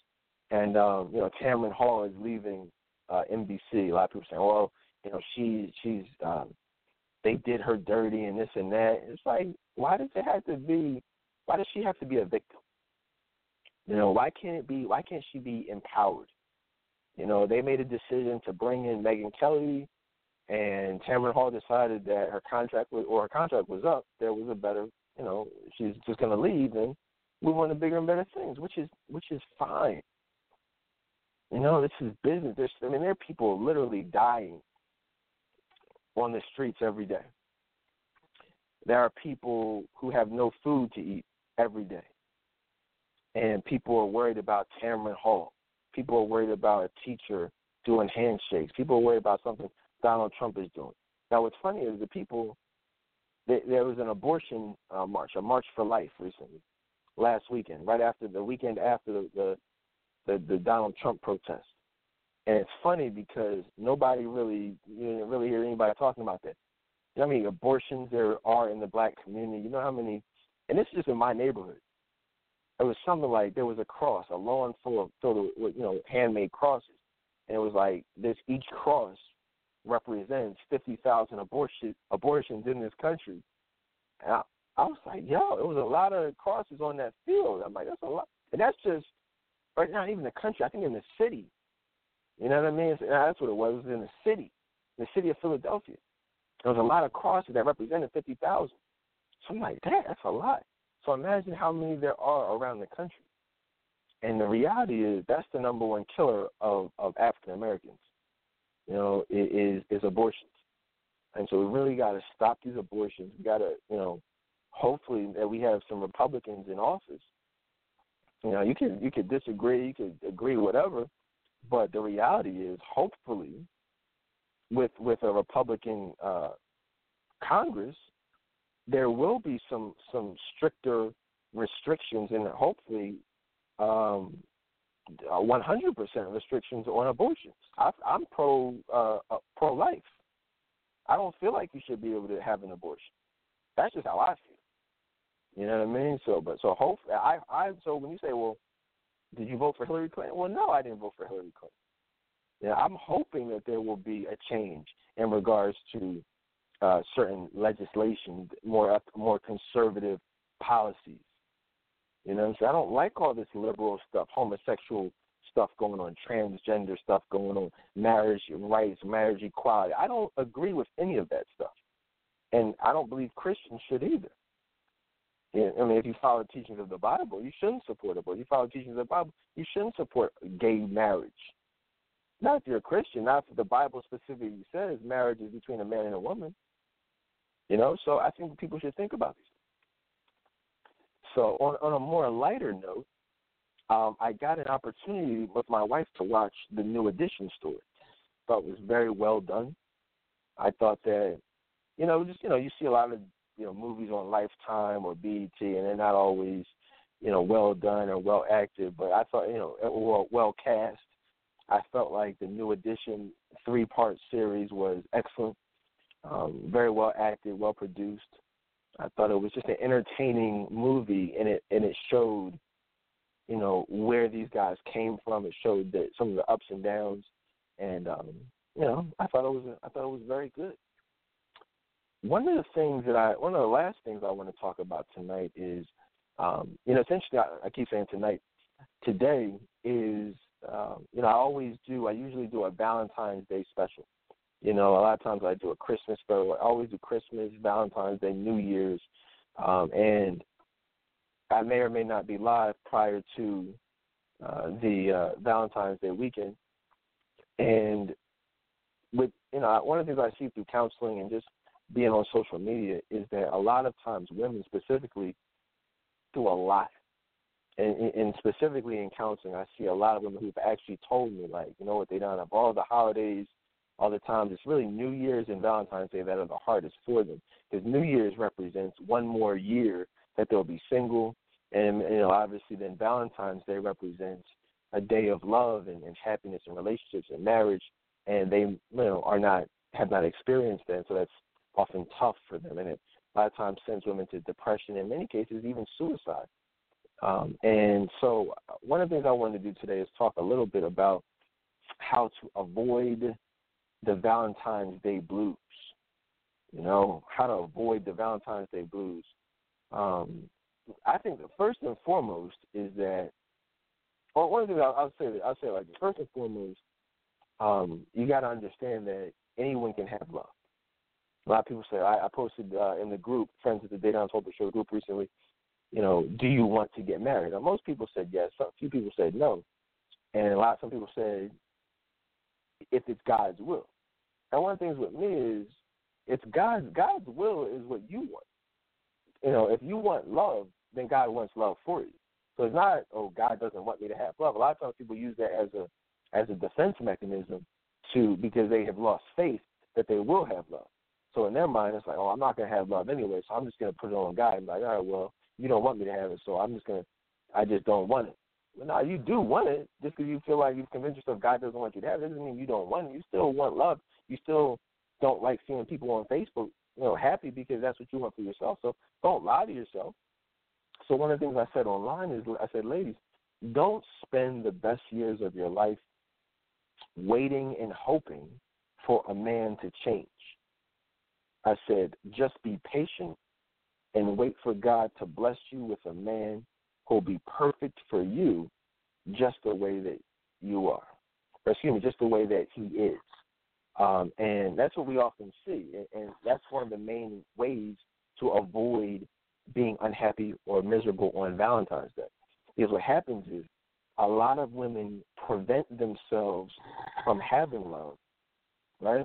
and, you know, Tamron Hall is leaving NBC. A lot of people saying, well, you know, they did her dirty and this and that. It's like, why does she have to be a victim? You know, why can't she be empowered? You know, they made a decision to bring in Megyn Kelly, and Tamron Hall decided that her contract was up. There was a better, you know, she's just going to leave and move on to bigger and better things, which is fine. You know, this is business. There are people literally dying on the streets every day. There are people who have no food to eat every day, and people are worried about Tamron Hall. People are worried about a teacher doing handshakes. People are worried about something Donald Trump is doing. Now, what's funny is there was an abortion march, a march for life recently, last weekend, right after the weekend after the Donald Trump protest. And it's funny because you didn't really hear anybody talking about that. You know how many abortions there are in the black community? You know how many, and this is just in my neighborhood. It was something like there was a cross, a lawn full of sort of, you know, handmade crosses. And it was like this, each cross represents 50,000 abortions in this country. And I was like, yo, it was a lot of crosses on that field. I'm like, that's a lot. And that's just, right now, even the country, I think in the city. You know what I mean? That's what it was. It was in the city of Philadelphia. There was a lot of crosses that represented 50,000. So I'm like, that's a lot. So imagine how many there are around the country. And the reality is that's the number one killer of African Americans. You know, is abortions. And so we really got to stop these abortions. We got to, you know, hopefully that we have some Republicans in office. You know, you could disagree, you could agree, whatever, but the reality is hopefully with a Republican Congress, there will be some stricter restrictions and hopefully 100% restrictions on abortions. I'm pro-life. I don't feel like you should be able to have an abortion. That's just how I feel. You know what I mean? So hopefully, so when you say, well, did you vote for Hillary Clinton? Well, no, I didn't vote for Hillary Clinton. Yeah, I'm hoping that there will be a change in regards to certain legislation, more conservative policies. You know what I'm saying? I don't like all this liberal stuff, homosexual stuff going on, transgender stuff going on, marriage rights, marriage equality. I don't agree with any of that stuff. And I don't believe Christians should either. I mean, if you follow the teachings of the Bible, you shouldn't support it. But if you follow the teachings of the Bible, you shouldn't support gay marriage. Not if you're a Christian, not if the Bible specifically says marriage is between a man and a woman. You know, so I think people should think about these. So on a more lighter note, I got an opportunity with my wife to watch the New Edition story. I thought it was very well done. I thought that, you know, just, you know, you see a lot of, you know, movies on Lifetime or BET, and they're not always, you know, well done or well acted, but I thought, you know, well cast. I felt like the New Edition 3-part series was excellent, very well acted, well produced. I thought it was just an entertaining movie, and it showed, you know, where these guys came from. It showed that some of the ups and downs, and you know, I thought it was very good. One of the last things I want to talk about tonight is, you know, essentially I keep saying tonight. Today is, you know, I usually do a Valentine's Day special. You know, a lot of times I do a Christmas special. I always do Christmas, Valentine's Day, New Year's, and I may or may not be live prior to the Valentine's Day weekend. And with, you know, one of the things I see through counseling and just being on social media is that a lot of times women specifically do a lot. And specifically in counseling, I see a lot of women who've actually told me, like, you know what, they don't have all the holidays, all the times. It's really New Year's and Valentine's Day that are the hardest for them, because New Year's represents one more year that they'll be single. And, you know, obviously then Valentine's Day represents a day of love and happiness and relationships and marriage, and they, you know, have not experienced that. So that's often tough for them, and it a lot of times sends women to depression, in many cases even suicide. And so one of the things I wanted to do today is talk a little bit about how to avoid the Valentine's Day blues, you know, how to avoid the Valentine's Day blues. I think that first and foremost is that, well, one of the things I'll say like this. First and foremost, you got to understand that anyone can have love. A lot of people say, I posted in the group, Friends of the Dedan Tolbert Show group recently, you know, do you want to get married? Now, most people said yes. A few people said no. And some people said, if it's God's will. And one of the things with me is, it's God's will is what you want. You know, if you want love, then God wants love for you. So it's not, oh, God doesn't want me to have love. A lot of times people use that as a defense mechanism because they have lost faith that they will have love. So in their mind, it's like, oh, I'm not going to have love anyway, so I'm just going to put it on God. I'm like, all right, well, you don't want me to have it, so I just don't want it. Well, no, you do want it. Just because you feel like you've convinced yourself God doesn't want you to have it doesn't mean you don't want it. You still want love. You still don't like seeing people on Facebook, you know, happy, because that's what you want for yourself. So don't lie to yourself. So one of the things I said online is, I said, ladies, don't spend the best years of your life waiting and hoping for a man to change. I said, just be patient and wait for God to bless you with a man who'll be perfect for you just the way that you are. Or excuse me, just the way that he is. And that's what we often see. And that's one of the main ways to avoid being unhappy or miserable on Valentine's Day. Because what happens is a lot of women prevent themselves from having love, right?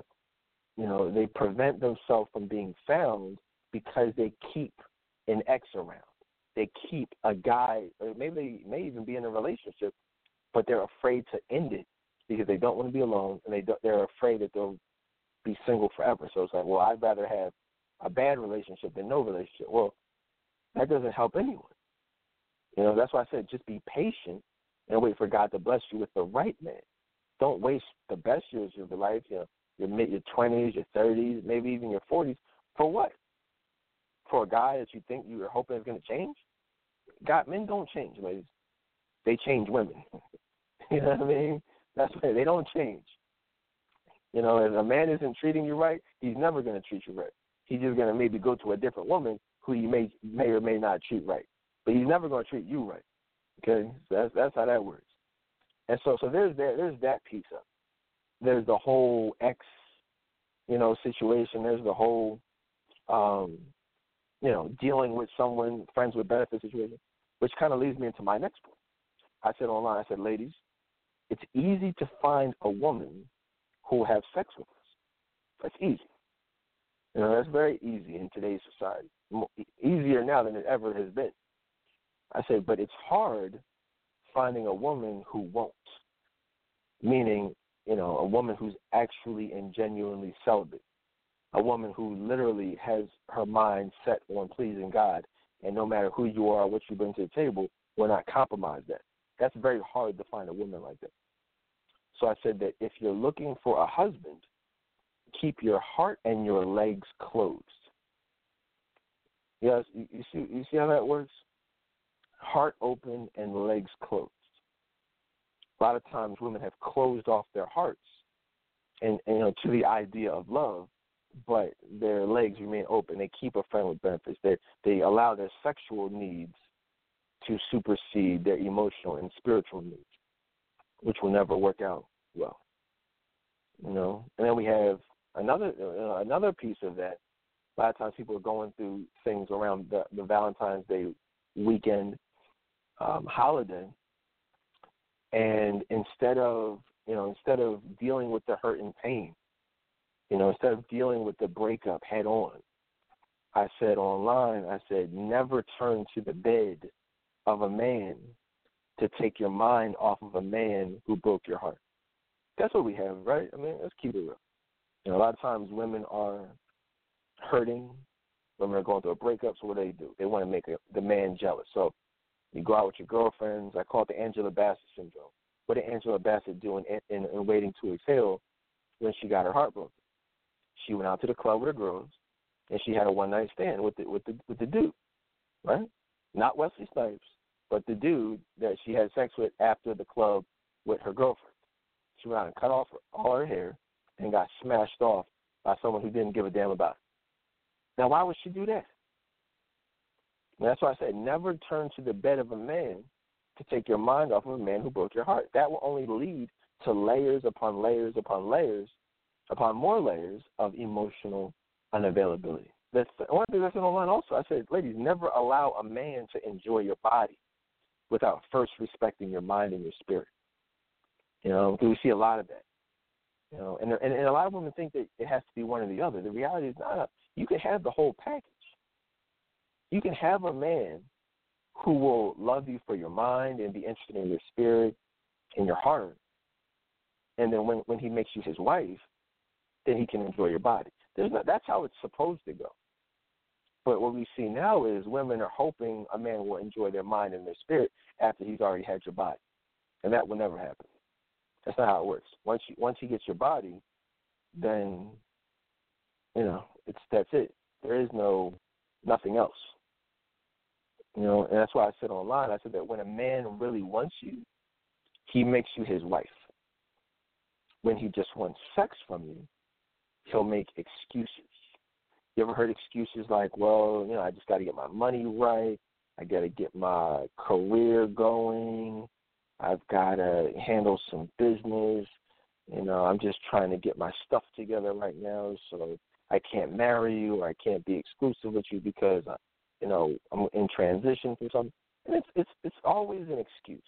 You know, they prevent themselves from being found because they keep an ex around. They keep a guy, or maybe they may even be in a relationship, but they're afraid to end it because they don't want to be alone, and they're afraid that they'll be single forever. So it's like, well, I'd rather have a bad relationship than no relationship. Well, that doesn't help anyone. You know, that's why I said just be patient and wait for God to bless you with the right man. Don't waste the best years of your life, you know, your mid, your 20s, your 30s, maybe even your 40s, for what? For a guy that you think you were hoping is going to change? God, men don't change, ladies. They change women. You know what I mean? That's why they don't change. You know, if a man isn't treating you right, he's never going to treat you right. He's just going to maybe go to a different woman who you may or may not treat right. But he's never going to treat you right. Okay? So that's how that works. And so there's that piece of it. There's the whole ex, you know, situation. There's the whole, you know, dealing with someone, friends with benefits situation, which kind of leads me into my next point. I said online, I said, ladies, it's easy to find a woman who will have sex with us. That's easy. You know, that's very easy in today's society, easier now than it ever has been. I said, but it's hard finding a woman who won't, meaning, you know, a woman who's actually and genuinely celibate, a woman who literally has her mind set on pleasing God, and no matter who you are or what you bring to the table, we're not compromised that. That's very hard to find a woman like that. So I said that if you're looking for a husband, keep your heart and your legs closed. Yes, you see how that works? Heart open and legs closed. A lot of times women have closed off their hearts and you know, to the idea of love, but their legs remain open. They keep a friend with benefits. They allow their sexual needs to supersede their emotional and spiritual needs, which will never work out well. You know, and then we have another piece of that. A lot of times people are going through things around the Valentine's Day weekend holiday, and instead of dealing with the hurt and pain, you know, instead of dealing with the breakup head on, I said online, I said, never turn to the bed of a man to take your mind off of a man who broke your heart. That's what we have, right? I mean, let's keep it real. You know, a lot of times women are hurting. Women are going through a breakup, so what do? They want to make the man jealous. So you go out with your girlfriends. I call it the Angela Bassett syndrome. What did Angela Bassett do in Waiting to Exhale when she got her heart broken? She went out to the club with her girls, and she had a one-night stand with the dude, right? Not Wesley Snipes, but the dude that she had sex with after the club with her girlfriend. She went out and cut off all her hair and got smashed off by someone who didn't give a damn about it. Now, why would she do that? And that's why I said never turn to the bed of a man to take your mind off of a man who broke your heart. That will only lead to layers upon layers upon layers upon more layers of emotional unavailability. That's one thing that's in online also. I said, ladies, never allow a man to enjoy your body without first respecting your mind and your spirit. You know, we see a lot of that. You know, and a lot of women think that it has to be one or the other. The reality is not. You can have the whole package. You can have a man who will love you for your mind and be interested in your spirit and your heart. And then when he makes you his wife, then he can enjoy your body. That's how it's supposed to go. But what we see now is women are hoping a man will enjoy their mind and their spirit after he's already had your body. And that will never happen. That's not how it works. Once he gets your body, then, you know, that's it. There is nothing else. You know, and that's why I said online, I said that when a man really wants you, he makes you his wife. When he just wants sex from you, he'll make excuses. You ever heard excuses like, well, you know, I just got to get my money right. I got to get my career going. I've got to handle some business. You know, I'm just trying to get my stuff together right now, so I can't marry you or I can't be exclusive with you because, you know, I'm in transition from something. And it's always an excuse.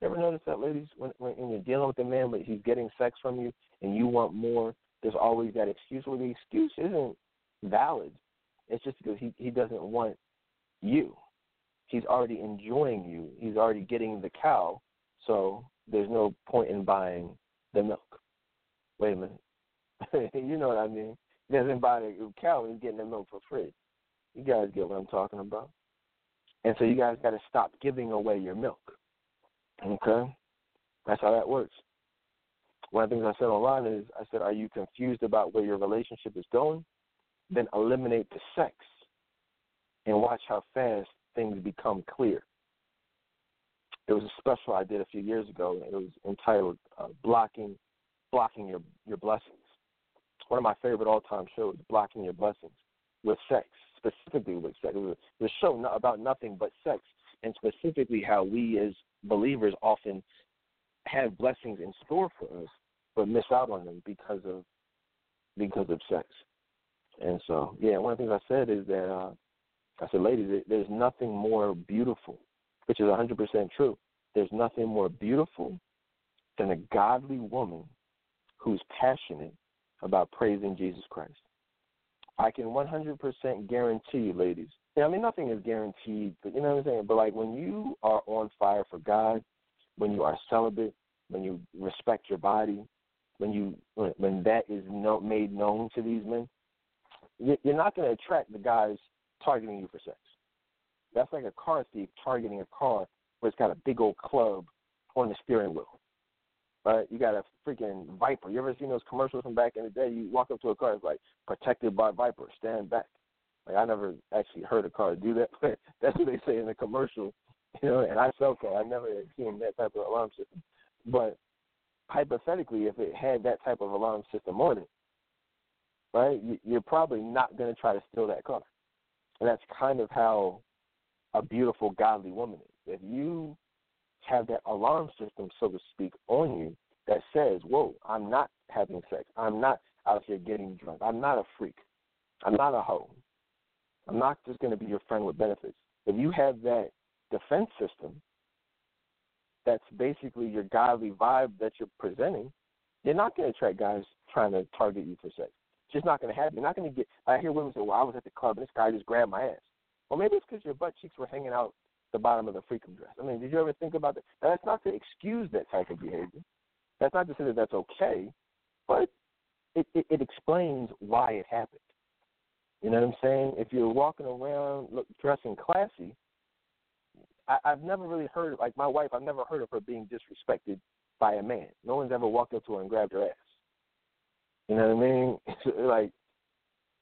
You ever notice that, ladies, when you're dealing with a man but he's getting sex from you and you want more, there's always that excuse. Well, the excuse isn't valid. It's just because he doesn't want you. He's already enjoying you. He's already getting the cow, so there's no point in buying the milk. Wait a minute. You know what I mean. He doesn't buy the cow, he's getting the milk for free. You guys get what I'm talking about. And so you guys got to stop giving away your milk. Okay? That's how that works. One of the things I said online is, I said, are you confused about where your relationship is going? Then eliminate the sex and watch how fast things become clear. There was a special I did a few years ago, and it was entitled Blocking Your Blessings. One of my favorite all-time shows, Blocking Your Blessings, with sex, specifically with sex. It was a show about nothing but sex, and specifically how we as believers often have blessings in store for us but miss out on them because of sex. And so, yeah, one of the things I said is that I said, ladies, there's nothing more beautiful, which is 100% true. There's nothing more beautiful than a godly woman who's passionate about praising Jesus Christ. I can 100% guarantee you, ladies. I mean, nothing is guaranteed, but you know what I'm saying? But, like, when you are on fire for God, when you are celibate, when you respect your body, when that is made known to these men, you're not going to attract the guys targeting you for sex. That's like a car thief targeting a car where it's got a big old club on the steering wheel. Right? You got a freaking Viper. You ever seen those commercials from back in the day? You walk up to a car, it's like, protected by Viper, stand back. Like, I never actually heard a car do that, but that's what they say in the commercial. You know, and I felt that. I never had seen that type of alarm system. But hypothetically, if it had that type of alarm system on it, right, you're probably not going to try to steal that car. And that's kind of how a beautiful, godly woman is. If you have that alarm system, so to speak, on you that says, whoa, I'm not having sex. I'm not out here getting drunk. I'm not a freak. I'm not a hoe. I'm not just going to be your friend with benefits. If you have that defense system, that's basically your godly vibe that you're presenting, you're not going to attract guys trying to target you for sex. It's just not going to happen. You're not going to get – I hear women say, well, I was at the club and this guy just grabbed my ass. Well, maybe it's because your butt cheeks were hanging out the bottom of the freakum dress. I mean, did you ever think about that? Now, that's not to excuse that type of behavior. That's not to say that that's okay, but it explains why it happened. You know what I'm saying? If you're walking around dressing classy, I've never really heard, like my wife, I've never heard of her being disrespected by a man. No one's ever walked up to her and grabbed her ass. You know what I mean?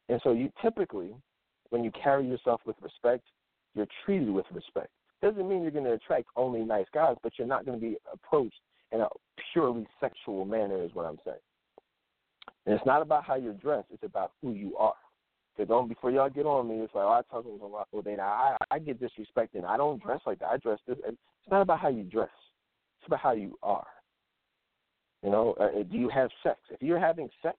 And so you typically, when you carry yourself with respect, you're treated with respect. Doesn't mean you're going to attract only nice guys, but you're not going to be approached in a purely sexual manner is what I'm saying. And it's not about how you're dressed. It's about who you are. Because before y'all get on me, it's like, oh, I talk a lot. Well, then I get disrespected. I don't dress like that. I dress this. It's not about how you dress. It's about how you are. You know, do you have sex? If you're having sex,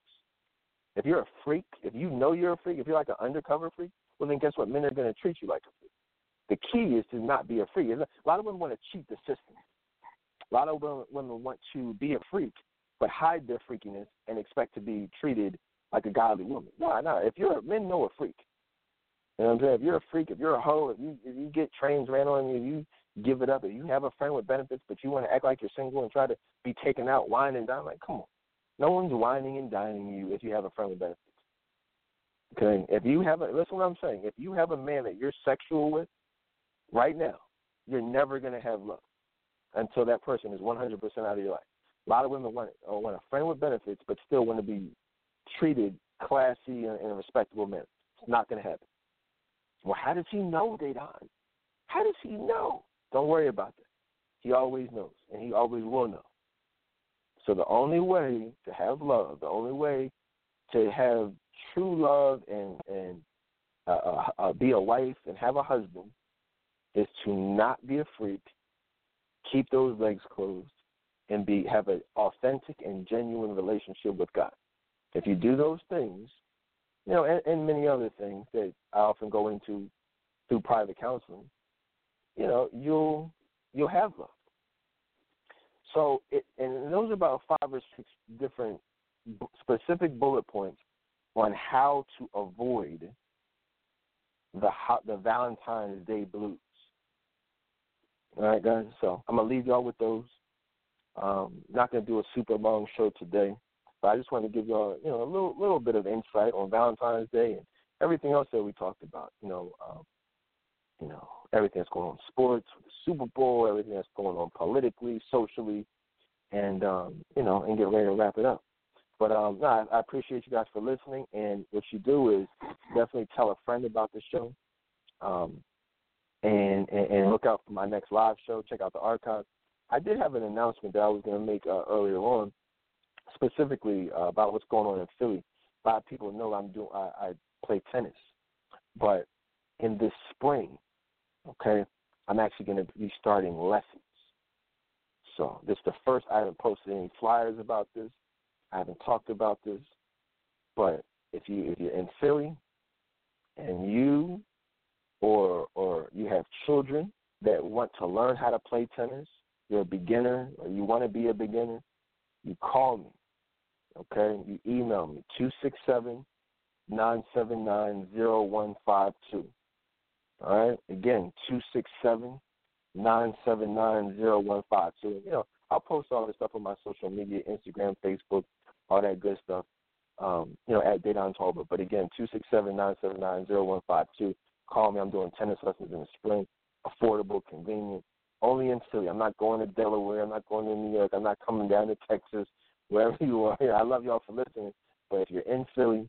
if you're a freak, if you know you're a freak, if you're like an undercover freak, well, then guess what? Men are going to treat you like a freak. The key is to not be a freak. A lot of women want to cheat the system. A lot of women want to be a freak, but hide their freakiness and expect to be treated like a godly woman. No. Men know a freak. You know what I'm saying? If you're a freak, if you're a hoe, if you get trains ran on you, you give it up, if you have a friend with benefits, but you want to act like you're single and try to be taken out, wine and dine, like, come on. No one's whining and dining you if you have a friend with benefits. Okay? Listen to what I'm saying. If you have a man that you're sexual with, right now, you're never going to have love until that person is 100% out of your life. A lot of women want a friend with benefits, but still want to be treated classy and in a respectable manner. It's not going to happen. Well, how does he know, Dedan? How does he know? Don't worry about that. He always knows, and he always will know. So the only way to have love, the only way to have true love and be a wife and have a husband is to not be a freak, keep those legs closed, and have an authentic and genuine relationship with God. If you do those things, you know, and many other things that I often go into through private counseling, you know, you'll have love. So, and those are about 5 or 6 different specific bullet points on how to avoid the Valentine's Day blues. All right, guys? So I'm going to leave y'all with those. Not going to do a super long show today. But I just wanted to give y'all, you know, a little bit of insight on Valentine's Day and everything else that we talked about. You know, everything that's going on in sports, the Super Bowl, everything that's going on politically, socially, and you know, and get ready to wrap it up. But I appreciate you guys for listening. And what you do is definitely tell a friend about the show, and look out for my next live show. Check out the archives. I did have an announcement that I was going to make earlier on. Specifically about what's going on in Philly. A lot of people know I play tennis, but in this spring, okay, I'm actually going to be starting lessons. So this is the first. I haven't posted any flyers about this. I haven't talked about this, but if you're in Philly and you or you have children that want to learn how to play tennis, you're a beginner or you want to be a beginner, you call me, okay? You email me, 267-979-0152. All right? Again, 267-979-0152. You know, I'll post all this stuff on my social media, Instagram, Facebook, all that good stuff, you know, at Dedan Tolbert. But again, 267-979-0152. Call me. I'm doing tennis lessons in the spring, affordable, convenient, only in Philly. I'm not going to Delaware. I'm not going to New York. I'm not coming down to Texas, wherever you are. I love y'all for listening. But if you're in Philly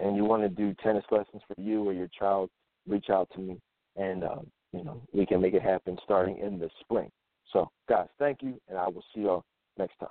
and you want to do tennis lessons for you or your child, reach out to me, and, you know, we can make it happen starting in the spring. So, guys, thank you, and I will see y'all next time.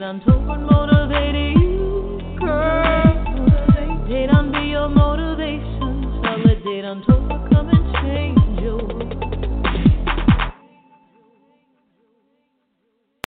Dedan Tolbert motivating.